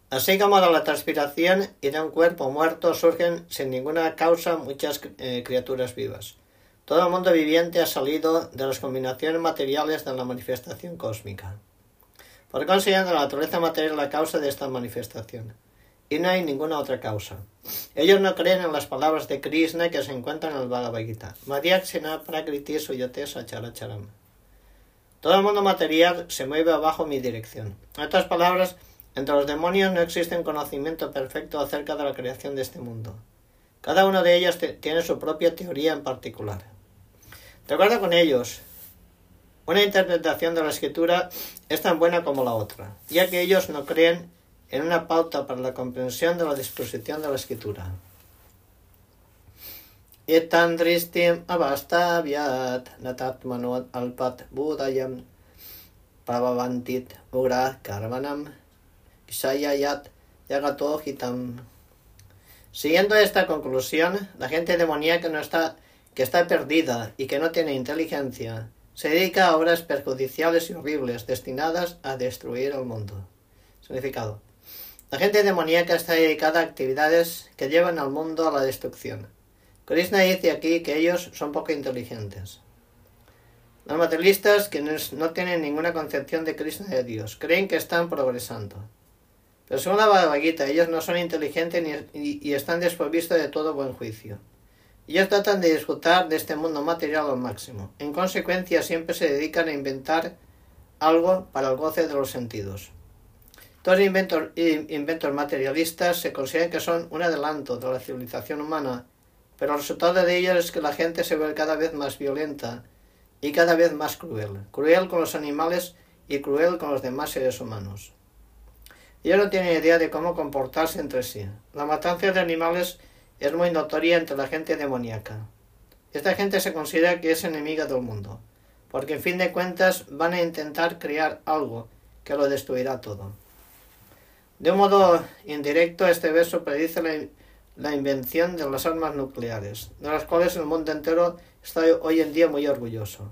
Así como de la transpiración y de un cuerpo muerto surgen sin ninguna causa muchas eh, criaturas vivas. Todo el mundo viviente ha salido de las combinaciones materiales de la manifestación cósmica. Por consiguiente, la naturaleza material es la causa de esta manifestación. Y no hay ninguna otra causa. Ellos no creen en las palabras de Krishna que se encuentran en el Bhagavad-gītā. Madhyakshena prakriti suyate sacharacharam. Todo el mundo material se mueve bajo mi dirección. En otras palabras, entre los demonios no existe un conocimiento perfecto acerca de la creación de este mundo. Cada uno de ellos te- tiene su propia teoría en particular. De acuerdo con ellos, una interpretación de la escritura es tan buena como la otra, ya que ellos no creen en una pauta para la comprensión de la disposición de la escritura. Etan dristim avastavyat natatmanot alpat budayam prabavantit ugra karmanam kshayayat yagato hitam. Siguiendo esta conclusión, la gente demoníaca no está, que está perdida y que no tiene inteligencia, se dedica a obras perjudiciales y horribles destinadas a destruir el mundo. Significado. La gente demoníaca está dedicada a actividades que llevan al mundo a la destrucción. Krishna dice aquí que ellos son poco inteligentes. Los materialistas, quienes no tienen ninguna concepción de Krishna y de Dios, creen que están progresando. Pero según la Bhagavad Gita, ellos no son inteligentes ni, ni, y están desprovistos de todo buen juicio. Ellos tratan de disfrutar de este mundo material al máximo. En consecuencia, siempre se dedican a inventar algo para el goce de los sentidos. Estos inventos, inventos materialistas se consideran que son un adelanto de la civilización humana, pero el resultado de ellos es que la gente se vuelve cada vez más violenta y cada vez más cruel. Cruel con los animales y cruel con los demás seres humanos. Ellos no tienen idea de cómo comportarse entre sí. La matanza de animales es muy notoria entre la gente demoníaca. Esta gente se considera que es enemiga del mundo, porque en fin de cuentas van a intentar crear algo que lo destruirá todo. De un modo indirecto, este verso predice la, la invención de las armas nucleares, de las cuales el mundo entero está hoy en día muy orgulloso.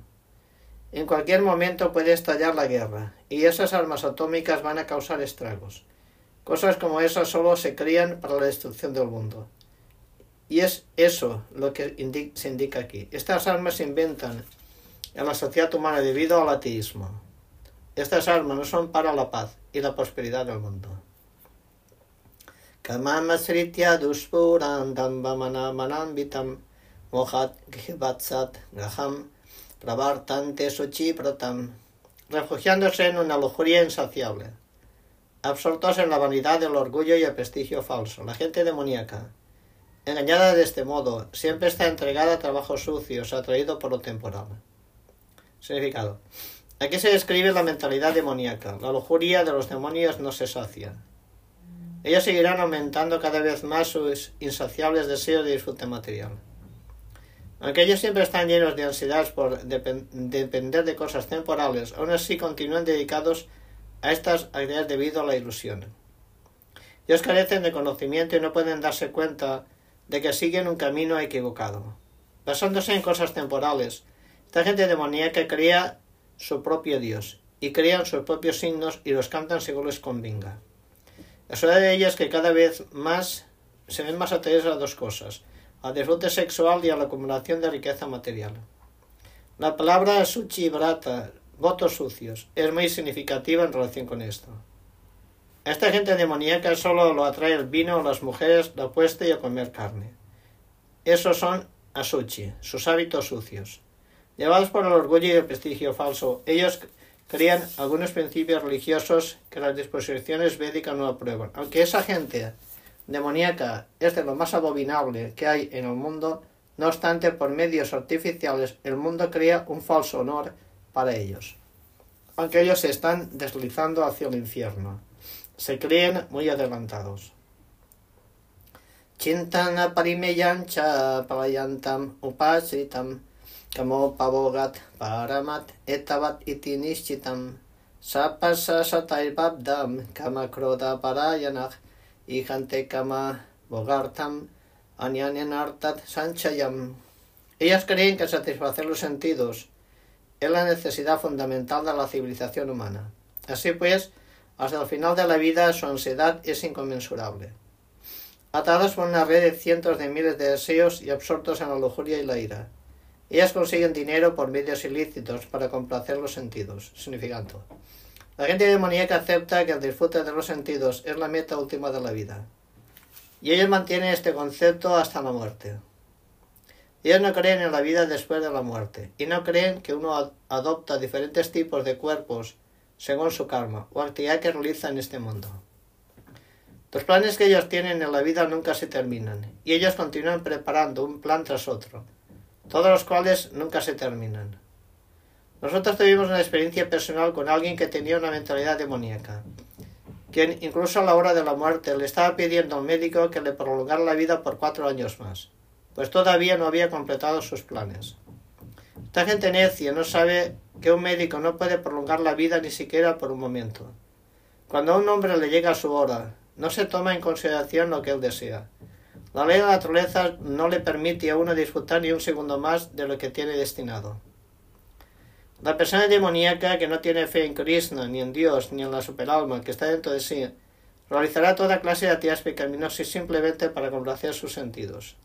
En cualquier momento puede estallar la guerra, y esas armas atómicas van a causar estragos. Cosas como esas solo se crean para la destrucción del mundo. Y es eso lo que indi- se indica aquí. Estas armas se inventan en la sociedad humana debido al ateísmo. Estas armas no son para la paz y la prosperidad del mundo. Kamamasritya duspurandam vamanamanambitam mohat ghibatsat graham pravartante suchipratam. Refugiándose en una lujuria insaciable, absortos en la vanidad, el orgullo y el prestigio falso, la gente demoníaca, engañada de este modo, siempre está entregada a trabajos sucios, atraído por lo temporal. Significado. Aquí se describe la mentalidad demoníaca. La lujuria de los demonios no se sacia. Ellos seguirán aumentando cada vez más sus insaciables deseos de disfrute material. Aunque ellos siempre están llenos de ansiedad por depend- depender de cosas temporales, aún así continúan dedicados a estas ideas debido a la ilusión. Ellos carecen de conocimiento y no pueden darse cuenta de que siguen un camino equivocado. Basándose en cosas temporales, esta gente demoníaca crea su propio Dios y crean sus propios signos y los cantan según les convenga. La soledad de ellos es que cada vez más se ven más atraídos a dos cosas, al disfrute sexual y a la acumulación de riqueza material. La palabra suchibrata, votos sucios, es muy significativa en relación con esto. A esta gente demoníaca solo lo atrae el vino, las mujeres, la apuesta y a comer carne. Esos son asuchi, sus hábitos sucios. Llevados por el orgullo y el prestigio falso, ellos crean algunos principios religiosos que las disposiciones védicas no aprueban. Aunque esa gente demoníaca es de lo más abominable que hay en el mundo, no obstante, por medios artificiales, el mundo crea un falso honor para ellos. aunque ellos se están deslizando hacia el infierno. Se creen muy adelantados. Chintana parimeyancha pavayantam upasitam kamo pavogat paramat etavat itinishchitam sapasa satayvabdam kama kroda parayanach hijante kama bogartam anyanenartat sanchayam. Ellas creen que satisfacer los sentidos es la necesidad fundamental de la civilización humana. Así pues, hasta el final de la vida su ansiedad es inconmensurable. Atadas por una red de cientos de miles de deseos y absortos en la lujuria y la ira, ellas consiguen dinero por medios ilícitos para complacer los sentidos. Significando, la gente demoníaca acepta que el disfrute de los sentidos es la meta última de la vida, y ellos mantienen este concepto hasta la muerte. Ellos no creen en la vida después de la muerte, y no creen que uno ad- adopta diferentes tipos de cuerpos según su karma o actividad que realiza en este mundo. Los planes que ellos tienen en la vida nunca se terminan, y ellos continúan preparando un plan tras otro, todos los cuales nunca se terminan. Nosotros tuvimos una experiencia personal con alguien que tenía una mentalidad demoníaca, quien incluso a la hora de la muerte le estaba pidiendo al médico que le prolongara la vida por cuatro años más, pues todavía no había completado sus planes. Esta gente necia no sabe que un médico no puede prolongar la vida ni siquiera por un momento. Cuando a un hombre le llega su hora, no se toma en consideración lo que él desea. La ley de la naturaleza no le permite a uno disfrutar ni un segundo más de lo que tiene destinado. La persona demoníaca que no tiene fe en Krishna, ni en Dios, ni en la superalma que está dentro de sí, realizará toda clase de actividades pecaminosas simplemente para complacer sus sentidos.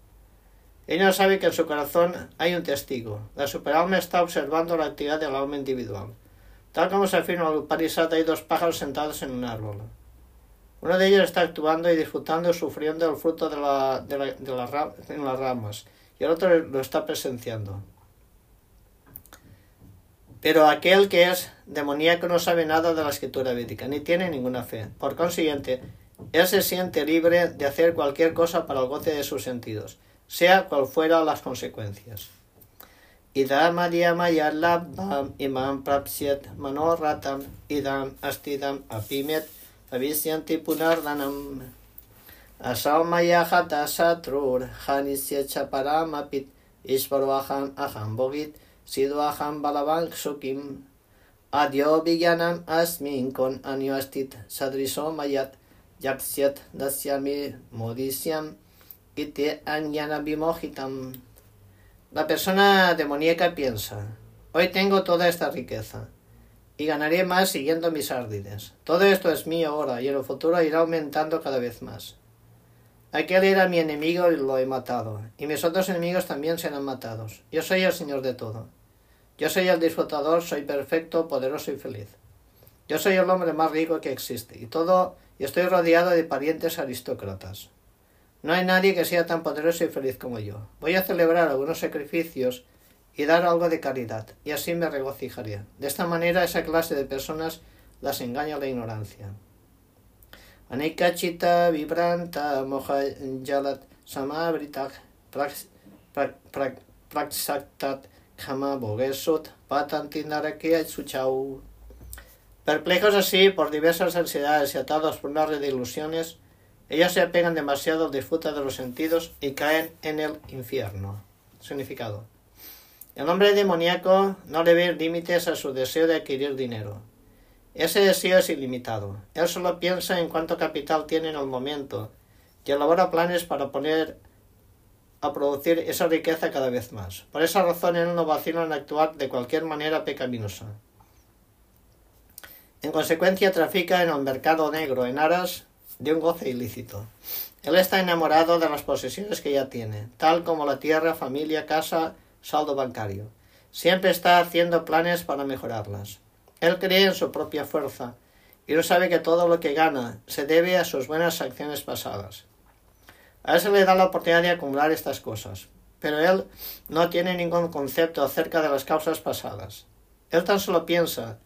Ella no sabe que en su corazón hay un testigo. La superalma está observando la actividad del alma individual. Tal como se afirma en el Upanishad, hay dos pájaros sentados en un árbol. Uno de ellos está actuando y disfrutando, sufriendo el fruto de, la, de, la, de, la, de las ramas, y el otro lo está presenciando. Pero aquel que es demoníaco no sabe nada de la escritura védica, ni tiene ninguna fe. Por consiguiente, él se siente libre de hacer cualquier cosa para el goce de sus sentidos, sea cual fueran las consecuencias. Idam adiyama yallabam imam prapsiet manoratam idam astidam apimet Avisyanti punardanam asalmaya jata satrur janisya chaparam apit isvaro aham aham bogit sido aham balavank sukim adyo vigyanam asmin kon anyastit sadrisomayat yapsyat dasyami modisyam ite anyana bimohitam. La persona demoníaca piensa: hoy tengo toda esta riqueza y ganaré más siguiendo mis ardides. Todo esto es mío ahora y en el futuro irá aumentando cada vez más. Aquel era mi enemigo y lo he matado, y mis otros enemigos también serán matados. Yo soy el Señor de todo. Yo soy el disfrutador, soy perfecto, poderoso y feliz. Yo soy el hombre más rico que existe, y todo y estoy rodeado de parientes aristócratas. No hay nadie que sea tan poderoso y feliz como yo. Voy a celebrar algunos sacrificios y dar algo de caridad, y así me regocijaré. De esta manera, esa clase de personas las engaña la ignorancia. Anikachita vibranta mohajalat samavritak praksaktat kama bogesut patantinarakea suchau. Perplejos así por diversas ansiedades y atados por una red de ilusiones, ellos se apegan demasiado al disfrute de los sentidos y caen en el infierno. Significado: el hombre demoníaco no le ve límites a su deseo de adquirir dinero. Ese deseo es ilimitado. Él solo piensa en cuánto capital tiene en el momento y elabora planes para poner a producir esa riqueza cada vez más. Por esa razón, él no vacila en actuar de cualquier manera pecaminosa. En consecuencia, trafica en el mercado negro en aras de un goce ilícito. Él está enamorado de las posesiones que ya tiene, tal como la tierra, familia, casa, saldo bancario. Siempre está haciendo planes para mejorarlas. Él cree en su propia fuerza y no sabe que todo lo que gana se debe a sus buenas acciones pasadas. A él se le da la oportunidad de acumular estas cosas, pero él no tiene ningún concepto acerca de las causas pasadas. Él tan solo piensa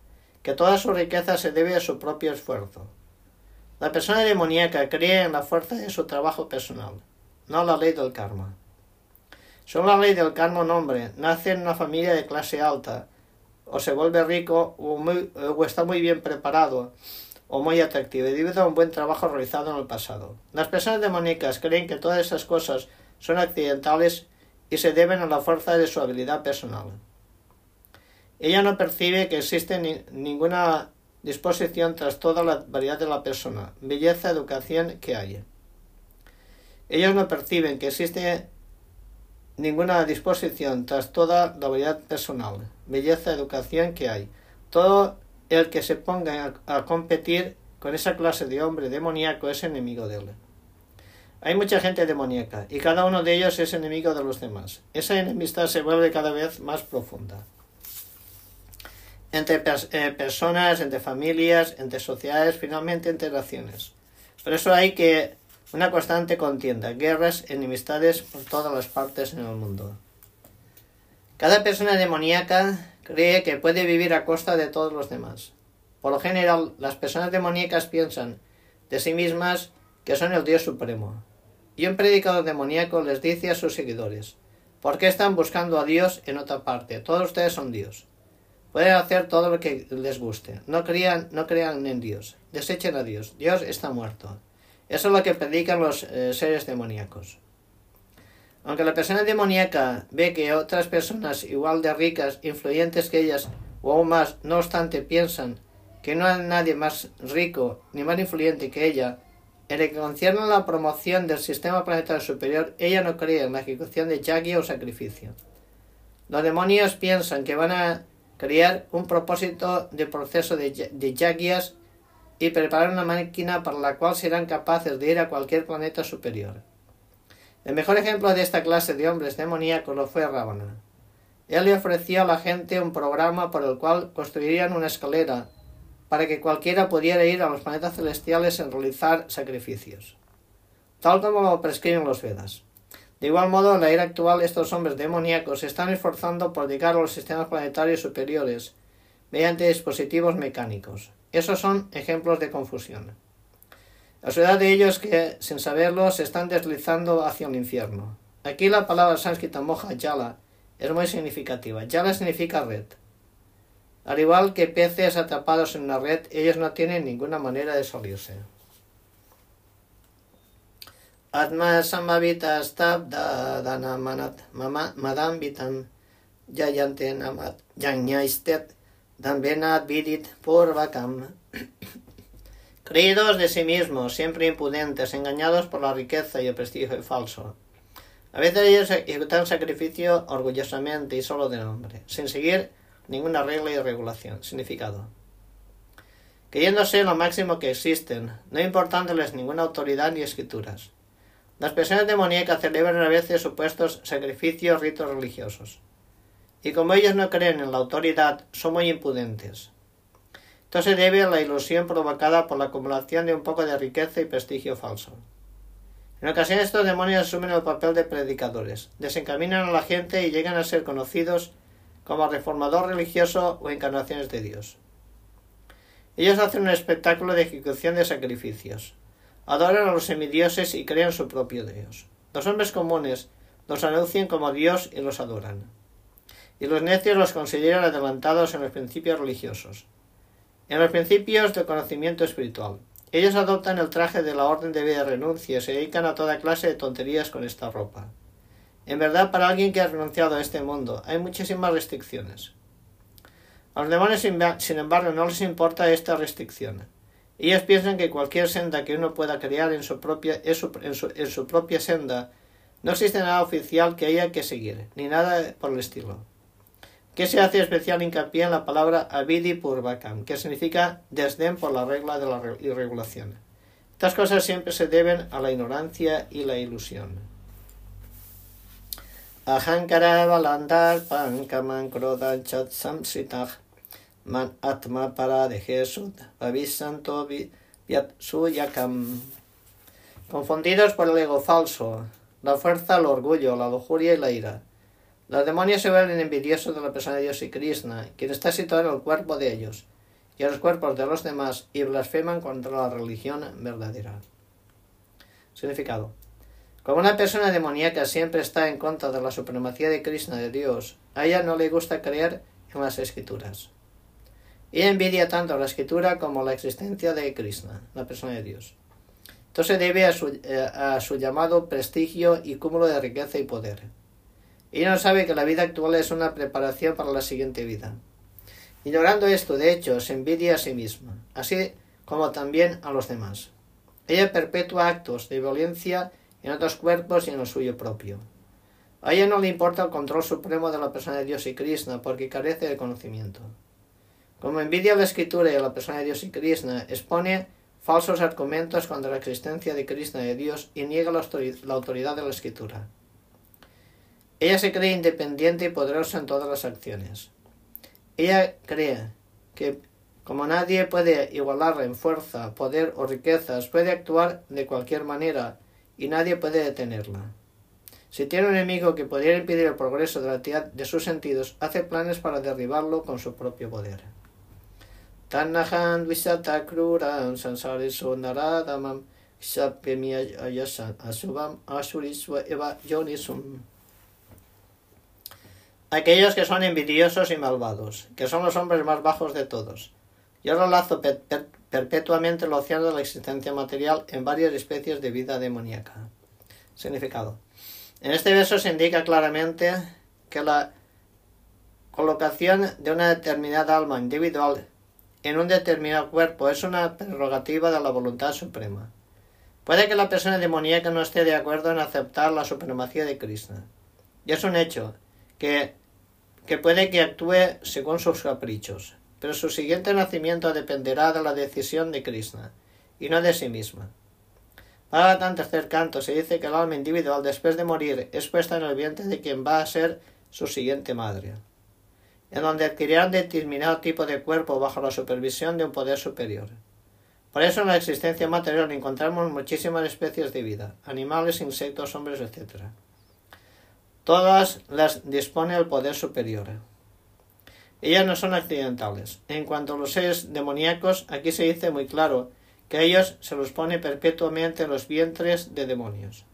que toda su riqueza se debe a su propio esfuerzo. La persona demoníaca cree en la fuerza de su trabajo personal, no la ley del karma. Según la ley del karma, un hombre nace en una familia de clase alta o se vuelve rico o, muy, o está muy bien preparado o muy atractivo y debido a un buen trabajo realizado en el pasado. Las personas demoníacas creen que todas esas cosas son accidentales y se deben a la fuerza de su habilidad personal. Ella no percibe que existe ni, ninguna disposición tras toda la variedad de la persona, belleza, educación que hay. Ellos no perciben que existe ninguna disposición tras toda la variedad personal, belleza, educación que hay. Todo el que se ponga a, a competir con esa clase de hombre demoníaco es enemigo de él. Hay mucha gente demoníaca y cada uno de ellos es enemigo de los demás. Esa enemistad se vuelve cada vez más profunda. Entre pers- eh, personas, entre familias, entre sociedades, finalmente entre naciones. Por eso hay que una constante contienda, guerras, enemistades por todas las partes en el mundo. Cada persona demoníaca cree que puede vivir a costa de todos los demás. Por lo general, las personas demoníacas piensan de sí mismas que son el Dios supremo. Y un predicador demoníaco les dice a sus seguidores, ¿por qué están buscando a Dios en otra parte? Todos ustedes son Dios. Pueden hacer todo lo que les guste. No crean, no crean en Dios. Desechen a Dios. Dios está muerto. Eso es lo que predican los eh, seres demoníacos. Aunque la persona demoníaca ve que otras personas igual de ricas, influyentes que ellas, o aún más, no obstante piensan que no hay nadie más rico ni más influyente que ella, en el que concierne la promoción del sistema planetario superior, ella no cree en la ejecución de yagya o sacrificio. Los demonios piensan que van a crear un propósito de proceso de, de yagyas y preparar una máquina para la cual serán capaces de ir a cualquier planeta superior. El mejor ejemplo de esta clase de hombres demoníacos lo fue Ravana. Él le ofreció a la gente un programa por el cual construirían una escalera para que cualquiera pudiera ir a los planetas celestiales sin realizar sacrificios, tal como lo prescriben los Vedas. De igual modo, en la era actual, estos hombres demoníacos se están esforzando por llegar a los sistemas planetarios superiores mediante dispositivos mecánicos. Esos son ejemplos de confusión. La ciudad de ellos que, sin saberlo, se están deslizando hacia el infierno. Aquí la palabra sánscrita moja, yala, es muy significativa. Yala significa red. Al igual que peces atrapados en una red, ellos no tienen ninguna manera de salirse. Atma samavita stabda dana manat madam vitam yayante namat yanyaistet Dambenat vidit purvakam. Creídos de sí mismos, siempre impudentes, engañados por la riqueza y el prestigio falso. A veces ellos ejecutan sacrificio orgullosamente y solo de nombre, sin seguir ninguna regla y regulación. Significado. Creyéndose lo máximo que existen, no importándoles ninguna autoridad ni escrituras. Las personas demoníacas celebran a veces supuestos sacrificios, ritos religiosos. Y como ellos no creen en la autoridad, son muy impudentes. Esto se debe a la ilusión provocada por la acumulación de un poco de riqueza y prestigio falso. En ocasiones estos demonios asumen el papel de predicadores, desencaminan a la gente y llegan a ser conocidos como reformador religioso o encarnaciones de Dios. Ellos hacen un espectáculo de ejecución de sacrificios, adoran a los semidioses y crean su propio Dios. Los hombres comunes los anuncian como Dios y los adoran. Y los necios los consideran adelantados en los principios religiosos, en los principios del conocimiento espiritual. Ellos adoptan el traje de la orden de vida de renuncia y se dedican a toda clase de tonterías con esta ropa. En verdad, para alguien que ha renunciado a este mundo, hay muchísimas restricciones. A los demonios, sin embargo, no les importa esta restricción. Ellos piensan que cualquier senda que uno pueda crear en su propia, en su, en su, en su propia senda, no existe nada oficial que haya que seguir, ni nada por el estilo. Que se hace especial hincapié en la palabra avidi purvakam, que significa desdén por la regla de la irregulación. Estas cosas siempre se deben a la ignorancia y la ilusión. Ahankara balandar pankaman krodan chat samsitaj man atma para de Jesús avisanto viat suyakam. Confundidos por el ego falso, la fuerza, el orgullo, la lujuria y la ira. Los demonios se vuelven envidiosos de la persona de Dios y Krishna, quien está situado en el cuerpo de ellos y en los cuerpos de los demás, y blasfeman contra la religión verdadera. Significado. Como una persona demoníaca siempre está en contra de la supremacía de Krishna, de Dios, a ella no le gusta creer en las escrituras. Ella envidia tanto la escritura como la existencia de Krishna, la persona de Dios. Esto se debe a su, a su llamado prestigio y cúmulo de riqueza y poder. Ella no sabe que la vida actual es una preparación para la siguiente vida. Ignorando esto, de hecho, se envidia a sí misma, así como también a los demás. Ella perpetúa actos de violencia en otros cuerpos y en el suyo propio. A ella no le importa el control supremo de la persona de Dios y Krishna, porque carece de conocimiento. Como envidia la escritura y a la persona de Dios y Krishna, expone falsos argumentos contra la existencia de Krishna y de Dios y niega la autoridad de la escritura. Ella se cree independiente y poderosa en todas las acciones. Ella cree que, como nadie puede igualarla en fuerza, poder o riquezas, puede actuar de cualquier manera y nadie puede detenerla. Si tiene un enemigo que podría impedir el progreso de la actividad de sus sentidos, hace planes para derribarlo con su propio poder. Tannahan visata kruran sansareso naradamam sapemia ayasan asubam asuriswa eva yonisum. Aquellos que son envidiosos y malvados, que son los hombres más bajos de todos. Yo relazo per- per- perpetuamente el océano de la existencia material en varias especies de vida demoníaca. Significado. En este verso se indica claramente que la colocación de una determinada alma individual en un determinado cuerpo es una prerrogativa de la voluntad suprema. Puede que la persona demoníaca no esté de acuerdo en aceptar la supremacía de Krishna. Y es un hecho que, que puede que actúe según sus caprichos, pero su siguiente nacimiento dependerá de la decisión de Krishna y no de sí misma. Para tan tercer canto se dice que el alma individual después de morir es puesta en el vientre de quien va a ser su siguiente madre, en donde adquirirá un determinado tipo de cuerpo bajo la supervisión de un poder superior. Por eso en la existencia material encontramos muchísimas especies de vida, animales, insectos, hombres, etcétera. Todas las dispone el poder superior. Ellas no son accidentales. En cuanto a los seres demoníacos, aquí se dice muy claro que a ellos se los pone perpetuamente en los vientres de demonios.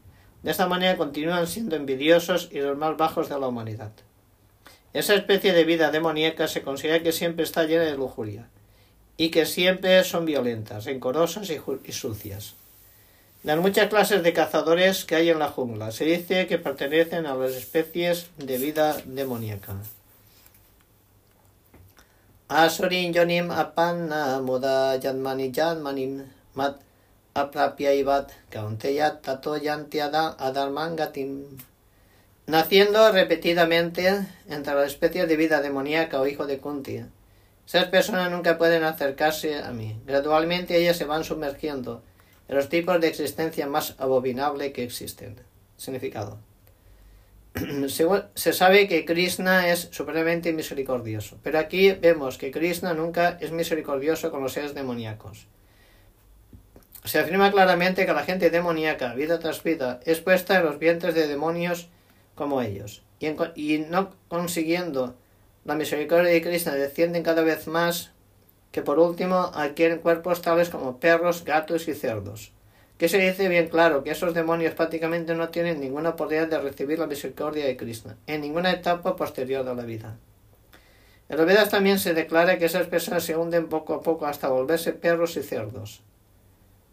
De esta manera continúan siendo envidiosos y los más bajos de la humanidad. Esa especie de vida demoníaca se considera que siempre está llena de lujuria y que siempre son violentas, rencorosas y, ju- y sucias. Las muchas clases de cazadores que hay en la jungla se dice que pertenecen a las especies de vida demoníaca. Asurin yonim apanna moda yanmani yanmanim mat aprapiaivat kaunteyat tato yantiada adarmangatim. Naciendo repetidamente entre las especies de vida demoníaca o hijo de Kunti, esas personas nunca pueden acercarse a mí. Gradualmente ellas se van sumergiendo en los tipos de existencia más abominable que existen. Significado. Se sabe que Krishna es supremamente misericordioso, pero aquí vemos que Krishna nunca es misericordioso con los seres demoníacos. Se afirma claramente que la gente demoníaca, vida tras vida, es puesta en los vientres de demonios como ellos, y, en, y no consiguiendo la misericordia de Krishna, descienden cada vez más, que por último adquieren cuerpos tales como perros, gatos y cerdos. Que se dice bien claro que esos demonios prácticamente no tienen ninguna oportunidad de recibir la misericordia de Krishna en ninguna etapa posterior de la vida. En los Vedas también se declara que esas personas se hunden poco a poco hasta volverse perros y cerdos.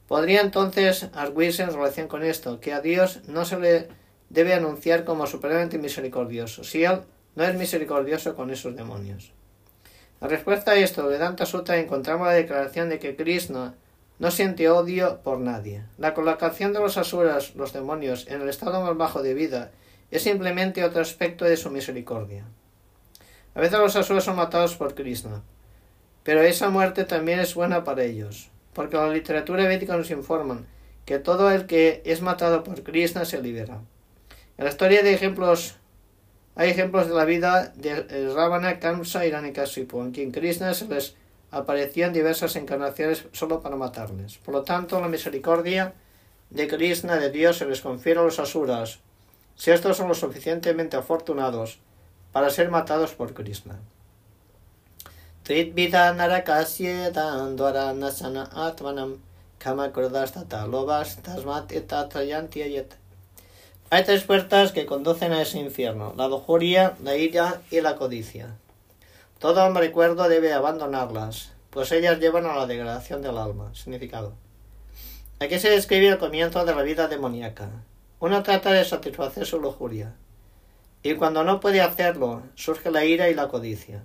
Podría entonces arguirse en relación con esto que a Dios no se le debe anunciar como supremamente misericordioso, si él no es misericordioso con esos demonios. La respuesta a esto, en Vedanta Sutra encontramos la declaración de que Krishna no siente odio por nadie. La colocación de los asuras, los demonios, en el estado más bajo de vida es simplemente otro aspecto de su misericordia. A veces los asuras son matados por Krishna, pero esa muerte también es buena para ellos, porque la literatura védica nos informa que todo el que es matado por Krishna se libera. En la historia de ejemplos, hay ejemplos de la vida de Ravana, Kamsa y Hiranyakasipu, en quien Krishna se les apareció en diversas encarnaciones solo para matarles. Por lo tanto, la misericordia de Krishna, de Dios, se les confiere a los asuras, si estos son lo suficientemente afortunados para ser matados por Krishna. Tritvida narakasyedan dvaranasana atmanam kamakrudastata lobas tasmat etatrayantiyet. Hay tres puertas que conducen a ese infierno, la lujuria, la ira y la codicia. Todo recuerdo debe abandonarlas, pues ellas llevan a la degradación del alma. Significado. Aquí se describe el comienzo de la vida demoníaca. Uno trata de satisfacer su lujuria, y cuando no puede hacerlo, surge la ira y la codicia.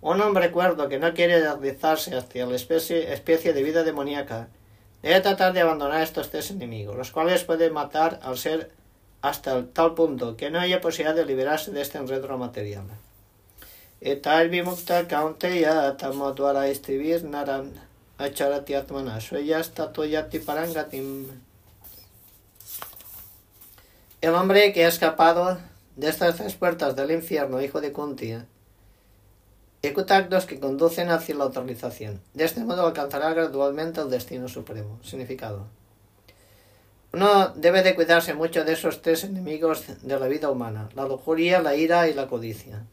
Un hombre cuerdo que no quiere deslizarse hacia la especie, especie de vida demoníaca debe tratar de abandonar estos tres enemigos, los cuales pueden matar al ser hasta el tal punto que no haya posibilidad de liberarse de este enredo material. Etal vimukta kaunteya tamodvara estivir naram acharati atmana svayasta toyati parangatim. El hombre que ha escapado de estas tres puertas del infierno, hijo de Kunti, ejecuta actos que conducen hacia la autorización. De este modo alcanzará gradualmente el destino supremo. Significado. Uno debe de cuidarse mucho de esos tres enemigos de la vida humana, la lujuria, la ira y la codicia.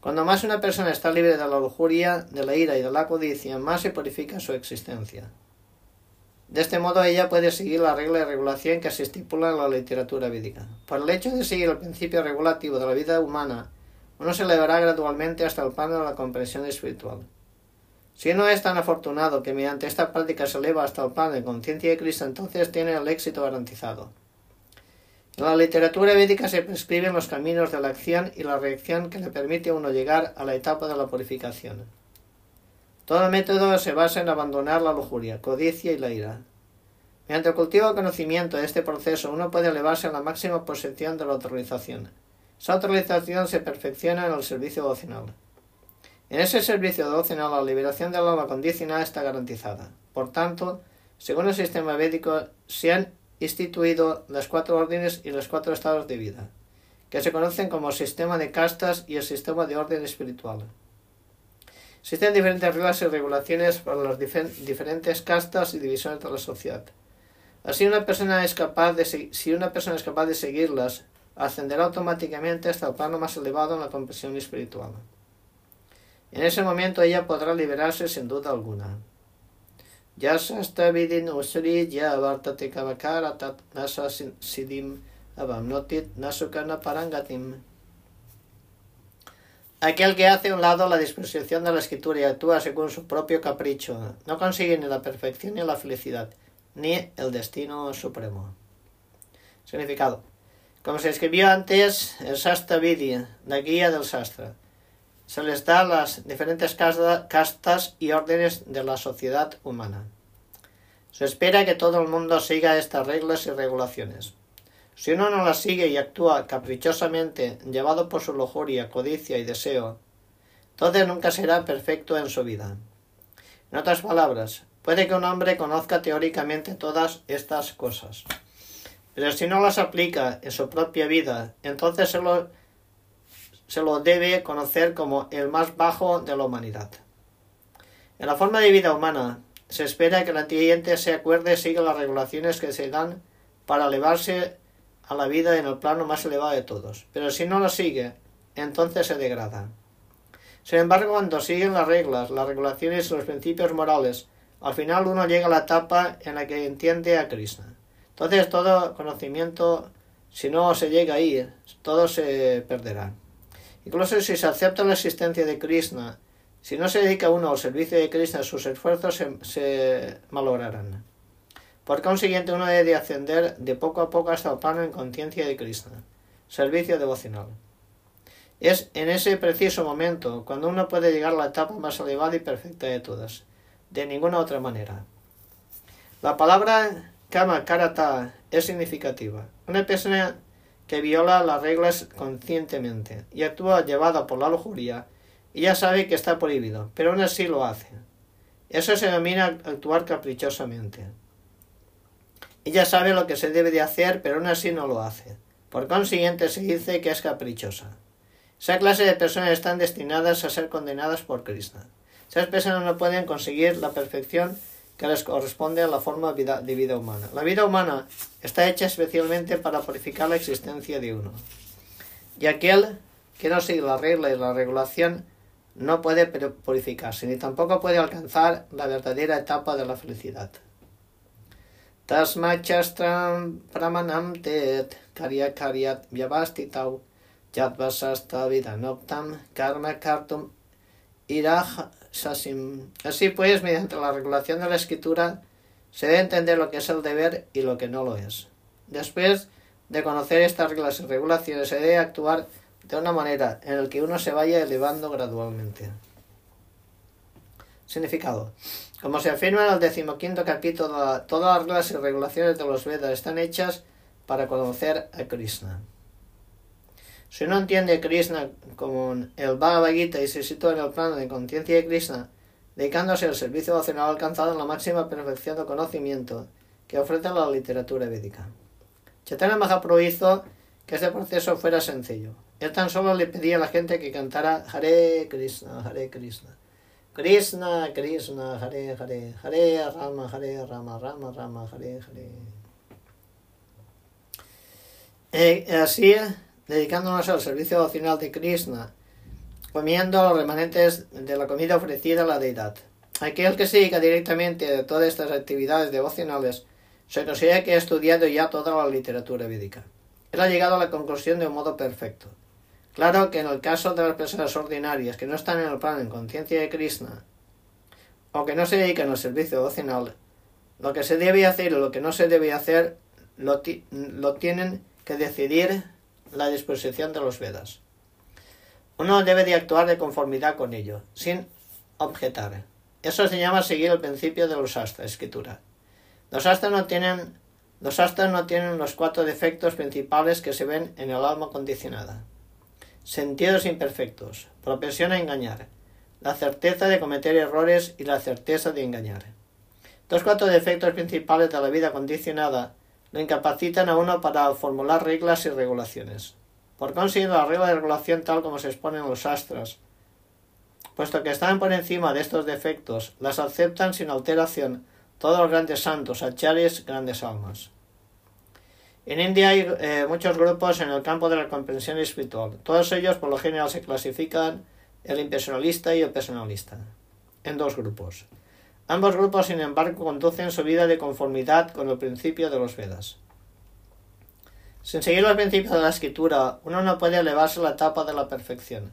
Cuando más una persona está libre de la lujuria, de la ira y de la codicia, más se purifica su existencia. De este modo ella puede seguir la regla de regulación que se estipula en la literatura védica. Por el hecho de seguir el principio regulativo de la vida humana, uno se elevará gradualmente hasta el plano de la comprensión espiritual. Si uno es tan afortunado que mediante esta práctica se eleva hasta el plano de conciencia de Cristo, entonces tiene el éxito garantizado. En la literatura védica se prescriben los caminos de la acción y la reacción que le permite a uno llegar a la etapa de la purificación. Todo método se basa en abandonar la lujuria, codicia y la ira. Mediante el cultivo de conocimiento de este proceso, uno puede elevarse a la máxima posición de la autorización. Esa autorización se perfecciona en el servicio devocional. En ese servicio devocional, la liberación del alma condicionada está garantizada. Por tanto, según el sistema védico, se han instituido las cuatro órdenes y los cuatro estados de vida, que se conocen como sistema de castas y el sistema de orden espiritual. Existen diferentes reglas y regulaciones para las difer- diferentes castas y divisiones de la sociedad. Así, una persona es capaz de se- si una persona es capaz de seguirlas, ascenderá automáticamente hasta el plano más elevado en la comprensión espiritual. En ese momento ella podrá liberarse sin duda alguna. Aquel que hace a un lado la disposición de la escritura y actúa según su propio capricho, no consigue ni la perfección ni la felicidad, ni el destino supremo. Significado. Como se escribió antes, el Shastra Vidhi, la guía del Shastra, se les da las diferentes castas y órdenes de la sociedad humana. Se espera que todo el mundo siga estas reglas y regulaciones. Si uno no las sigue y actúa caprichosamente, llevado por su lujuria, codicia y deseo, entonces nunca será perfecto en su vida. En otras palabras, puede que un hombre conozca teóricamente todas estas cosas, pero si no las aplica en su propia vida, entonces se lo, se lo debe conocer como el más bajo de la humanidad. En la forma de vida humana, se espera que el creyente se acuerde y siga las regulaciones que se dan para elevarse a la vida en el plano más elevado de todos, pero si no lo sigue, entonces se degrada. Sin embargo, cuando siguen las reglas, las regulaciones y los principios morales, al final uno llega a la etapa en la que entiende a Krishna. Entonces todo conocimiento, si no se llega ahí, todo se perderá. Incluso si se acepta la existencia de Krishna, si no se dedica uno al servicio de Krishna, sus esfuerzos se, se malograrán. Por consiguiente, uno debe ascender de poco a poco hasta el plano en conciencia de Krishna, servicio devocional. Es en ese preciso momento cuando uno puede llegar a la etapa más elevada y perfecta de todas, de ninguna otra manera. La palabra Kama Karata es significativa. Una persona que viola las reglas conscientemente y actúa llevada por la lujuria, ella sabe que está prohibido, pero aún así lo hace. Eso se denomina actuar caprichosamente. Ella sabe lo que se debe de hacer, pero aún así no lo hace. Por consiguiente, se dice que es caprichosa. Esa clase de personas están destinadas a ser condenadas por Krishna. Esas personas no pueden conseguir la perfección que les corresponde a la forma de vida humana. La vida humana está hecha especialmente para purificar la existencia de uno. Y aquel que no sigue la regla y la regulación no puede purificarse, ni tampoco puede alcanzar la verdadera etapa de la felicidad. Tasma chastram pramanam tet karya karyat vyavastitau yatvasasta vidanoptam karma kartum iraj-sasim. Así pues, mediante la regulación de la escritura, se debe entender lo que es el deber y lo que no lo es. Después de conocer estas reglas y regulaciones, se debe actuar de una manera en la que uno se vaya elevando gradualmente. Significado. Como se afirma en el decimoquinto capítulo, todas las reglas y regulaciones de los Vedas están hechas para conocer a Krishna. Si uno entiende a Krishna como el Bhagavad Gita y se sitúa en el plano de conciencia de Krishna, dedicándose al servicio vocacional alcanzado en la máxima perfección de conocimiento que ofrece la literatura védica. Chaitanya Mahaprabhu hizo que este proceso fuera sencillo. Él tan solo le pedía a la gente que cantara Hare Krishna, Hare Krishna, Krishna, Krishna, Hare Hare, Hare Rama, Hare Rama, Rama Rama, Hare Hare. Eh, así, dedicándonos al servicio devocional de Krishna, comiendo los remanentes de la comida ofrecida a la deidad. Aquel que se dedica directamente a todas estas actividades devocionales se considera que ha estudiado ya toda la literatura védica. Él ha llegado a la conclusión de un modo perfecto. Claro que en el caso de las personas ordinarias que no están en el plano en conciencia de Krishna o que no se dedican al servicio devocional, lo que se debe hacer y lo que no se debe hacer lo, ti- lo tienen que decidir la disposición de los Vedas. Uno debe de actuar de conformidad con ello, sin objetar. Eso se llama seguir el principio de los Shastra, escritura. Los Shastra no tienen, los Shastra no tienen los cuatro defectos principales que se ven en el alma condicionada. Sentidos imperfectos, propensión a engañar, la certeza de cometer errores y la certeza de engañar. Estos cuatro defectos principales de la vida condicionada lo incapacitan a uno para formular reglas y regulaciones. Por consiguiente, la regla de regulación tal como se expone en los Shastras, puesto que están por encima de estos defectos, las aceptan sin alteración todos los grandes santos, acharyas, grandes almas. En India hay eh, muchos grupos en el campo de la comprensión espiritual. Todos ellos por lo general se clasifican el impersonalista y el personalista en dos grupos. Ambos grupos, sin embargo, conducen su vida de conformidad con el principio de los Vedas. Sin seguir los principios de la escritura, uno no puede elevarse a la etapa de la perfección.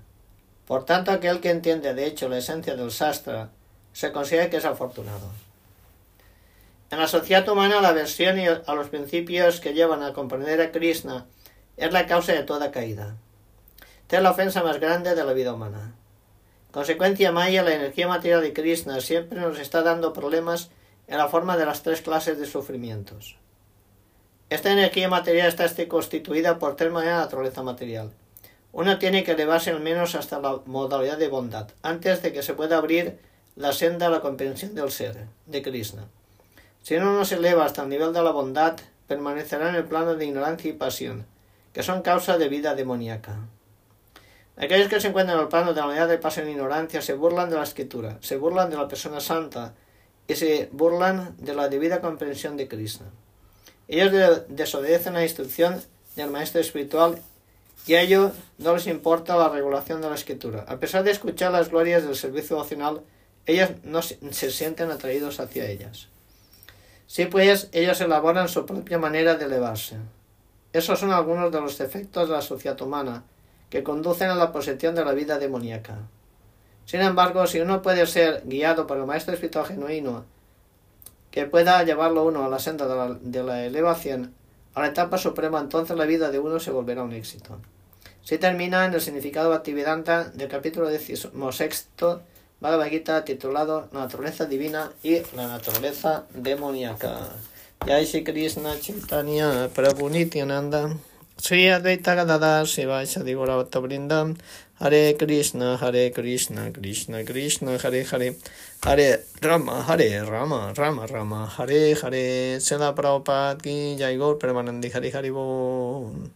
Por tanto, aquel que entiende de hecho la esencia del Shastra se considera que es afortunado. En la sociedad humana, la aversión a los principios que llevan a comprender a Krishna es la causa de toda caída. Esta es la ofensa más grande de la vida humana. En consecuencia, Maya, la energía material de Krishna, siempre nos está dando problemas en la forma de las tres clases de sufrimientos. Esta energía material está constituida por tres maneras de naturaleza material. Uno tiene que elevarse al menos hasta la modalidad de bondad, antes de que se pueda abrir la senda a la comprensión del ser, de Krishna. Si uno no se eleva hasta el nivel de la bondad, permanecerá en el plano de ignorancia y pasión, que son causa de vida demoníaca. Aquellos que se encuentran en el plano de la unidad de pasión e ignorancia se burlan de la escritura, se burlan de la persona santa y se burlan de la debida comprensión de Krishna. Ellos desobedecen la instrucción del maestro espiritual y a ellos no les importa la regulación de la escritura. A pesar de escuchar las glorias del servicio devocional, ellos no se sienten atraídos hacia ellas. Sí, pues, ellos elaboran su propia manera de elevarse. Esos son algunos de los defectos de la sociedad humana que conducen a la posesión de la vida demoníaca. Sin embargo, si uno puede ser guiado por el maestro espiritual genuino, que pueda llevarlo uno a la senda de la, de la elevación, a la etapa suprema, entonces la vida de uno se volverá un éxito. Se termina en el significado Bhaktivedanta del capítulo dieciséis Bhagavad Gita, titulado La naturaleza divina y la naturaleza demoníaca. Jai Shri Krishna Chaitanya Prabhu Nityananda Sri Advaita Gadadhar Shiva Sadi Gaura Bhakta Vrindam Hare Krishna, Hare Krishna, Krishna Krishna, Hare Hare, Hare Rama, Hare Rama, Rama Rama, Hare Hare, Sela Prabhupada Ki Jai Gaur Premanandi Hare Hare Bol.